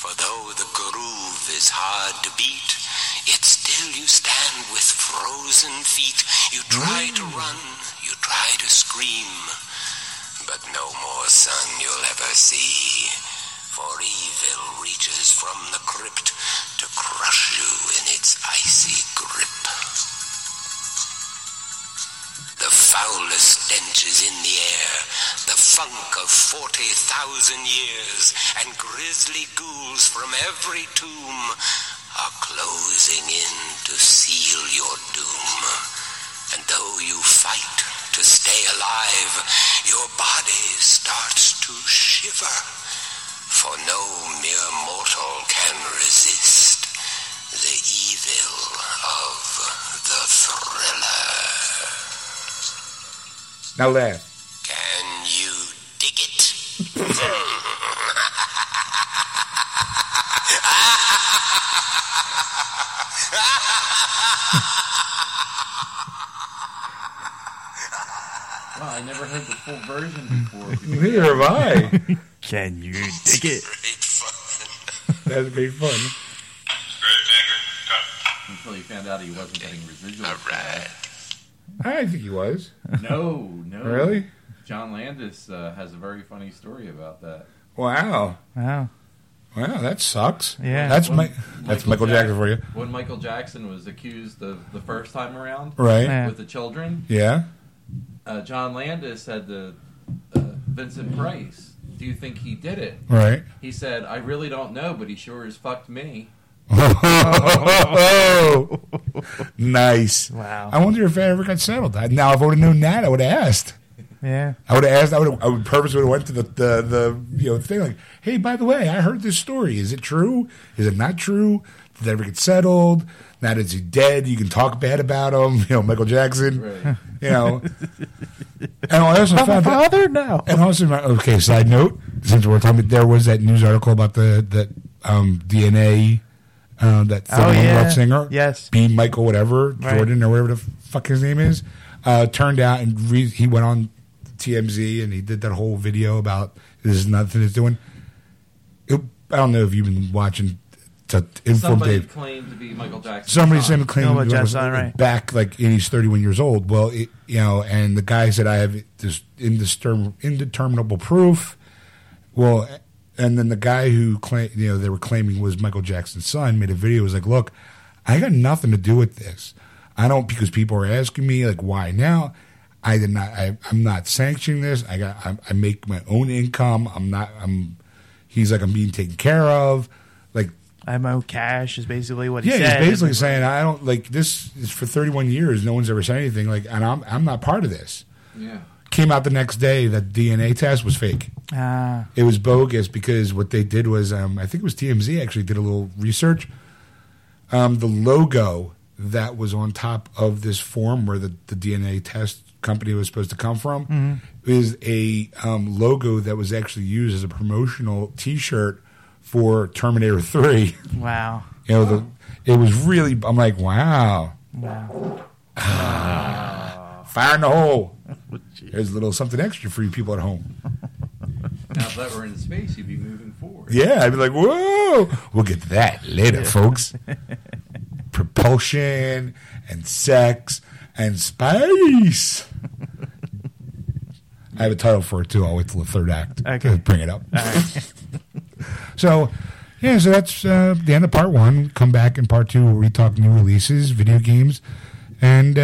For though the groove is hard to beat, yet still you stand with frozen feet. You try to run, you try to scream, but no more sun you'll ever see, for evil reaches from the crypt to crush you in its icy grip. The foulest stench is in the air, the funk of 40,000 years, and grisly ghouls from every tomb are closing in to seal your doom. And though you fight to stay alive, your body starts to shiver, for no mere mortal can resist the evil of the thriller. Now laugh. Can you dig it? Wow, I never heard the full version before. Neither have I. Can you dig it? That'd be fun. Until he found out he wasn't getting residuals. All right. I think he was. No. Really? John Landis has a very funny story about that. Wow, that sucks. Yeah, that's Michael Jackson for you. When Michael Jackson was accused of the first time around, right, with the children, John Landis said to Vincent Price, "Do you think he did it?" Right. He said, "I really don't know, but he sure has fucked me." Oh, nice. Wow. I wonder if I ever got settled. Now, if I would have known that, I would have asked. Yeah, I would have asked. I would purposely went to the thing like, hey, by the way, I heard this story. Is it true? Is it not true? Did it ever get settled? Now that he's dead, you can talk bad about him. Michael Jackson. Right. And I also found father now. And also, okay. Side note: since we're talking, there was that news article about the DNA. That singer, yes, B. Michael, whatever, right. Jordan or whatever the fuck his name is, turned out and he went on TMZ and he did that whole video about this is nothing it's doing. I don't know if you've been watching. Somebody claimed to be Michael Jackson. Somebody claimed to be Michael Jackson back and he's 31 years old. Well, and the guy said I have this indeterminable proof. Well. And then the guy who they were claiming was Michael Jackson's son made a video. It was like, look, I got nothing to do with this. I don't, because people are asking me like, why now? I did not. I'm not sanctioning this. I make my own income. I'm not. He's like, I'm being taken care of. Like I have my own cash is basically what he said. Yeah, he's basically saying I don't like this is for 31 years. No one's ever said anything like, and I'm not part of this. Yeah. Came out the next day that DNA test was fake. It was bogus because what they did was, I think it was TMZ actually did a little research. The logo that was on top of this form where the DNA test company was supposed to come from is a logo that was actually used as a promotional T-shirt for Terminator 3. Wow. It was really, I'm like, wow. Fire in the hole. There's a little something extra for you people at home. Now, if that were in space, you'd be moving forward. Yeah, I'd be like, whoa! We'll get to that later, folks. Propulsion and sex and space. I have a title for it, too. I'll wait till the third act to bring it up. All right. So that's the end of part one. Come back in part two where we talk new releases, video games, and...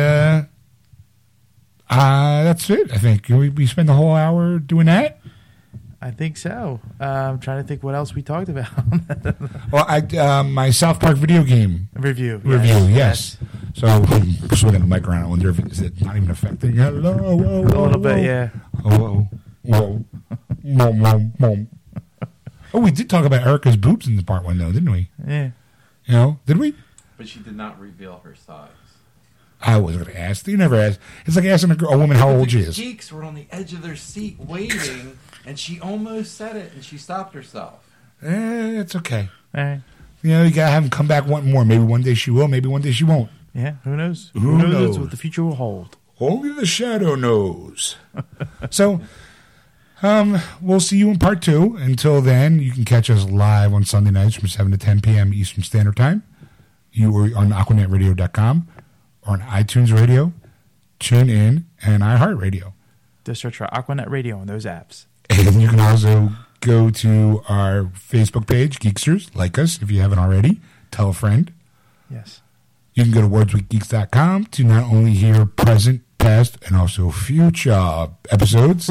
that's it, I think. We spent the whole hour doing that? I think so. I'm trying to think what else we talked about. Well, my South Park video game. Review, yes. So I'm swinging the mic around. I wonder if it's not even affecting. Hello, whoa, a little bit, yeah. Whoa. Oh, we did talk about Erica's boobs in the part one, though, didn't we? Yeah. Did we? But she did not reveal her size. I was going to ask. You never asked. It's like asking a woman how old she is. The geeks were on the edge of their seat waiting, and she almost said it, and she stopped herself. It's okay. All right. You got to have them come back one more. Maybe one day she will. Maybe one day she won't. Yeah, who knows? Who knows what the future will hold? Only the shadow knows. So, we'll see you in part two. Until then, you can catch us live on Sunday nights from 7 to 10 p.m. Eastern Standard Time. You are on AquanetRadio.com. Or on iTunes Radio, TuneIn, and iHeartRadio. Just search for Aquanet Radio on those apps. And you can also go to our Facebook page, Geeksters. Like us if you haven't already. Tell a friend. Yes. You can go to WordsWithGeeks.com to not only hear present, past, and also future episodes.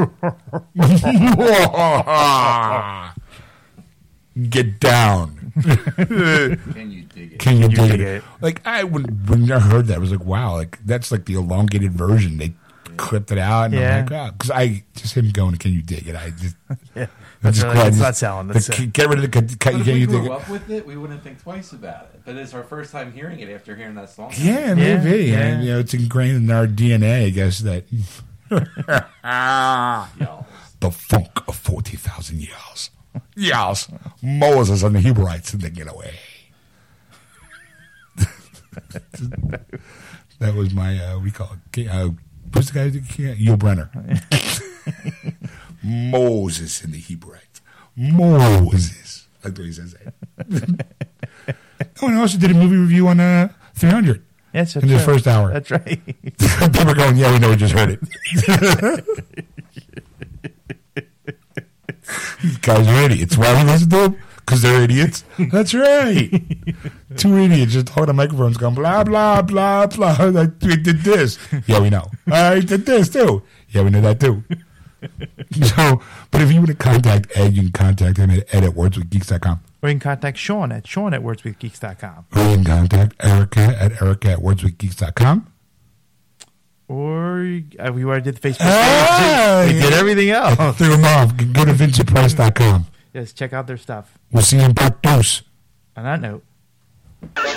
Get down. Can you dig it? Can you dig it? Like, I when I heard that, I was like, wow, like that's like the elongated version. They clipped it out, and I'm like, oh, because I just him going, can you dig it? I just that's really, it's not selling. That's it. Get rid of the can you dig it? If we grew up with it, we wouldn't think twice about it. But it's our first time hearing it after hearing that song. Yeah, maybe. Yeah. And you know, it's ingrained in our DNA, I guess, that the funk of 40,000 years. Yes, Moses and the Hebrewites and they get away. That was my, what do you call it? Who's the guy who did it? Yul Brynner. Moses and the Hebrewites. Moses. I like the way he says that. Oh, and I also did a movie review on 300. Yes, that's in the first hour. That's right. People were going, yeah, we know, we just heard it. These guys are idiots. Why do we listen to them? Because they're idiots. That's right. Two idiots just holding microphones going, blah, blah, blah, blah. I did this. Yeah, we know. I did this, too. Yeah, we know that, too. So, but if you want to contact Ed, you can contact him at ed@wordswithgeeks.com. Or you can contact Sean at sean@wordswithgeeks.com. Or you can contact Erica at wordswithgeeks.com. Or we already did the Facebook page. We did everything else. Through them off. Go to VincentPrice.com. Yes, check out their stuff. We'll see you in part 2. On that note.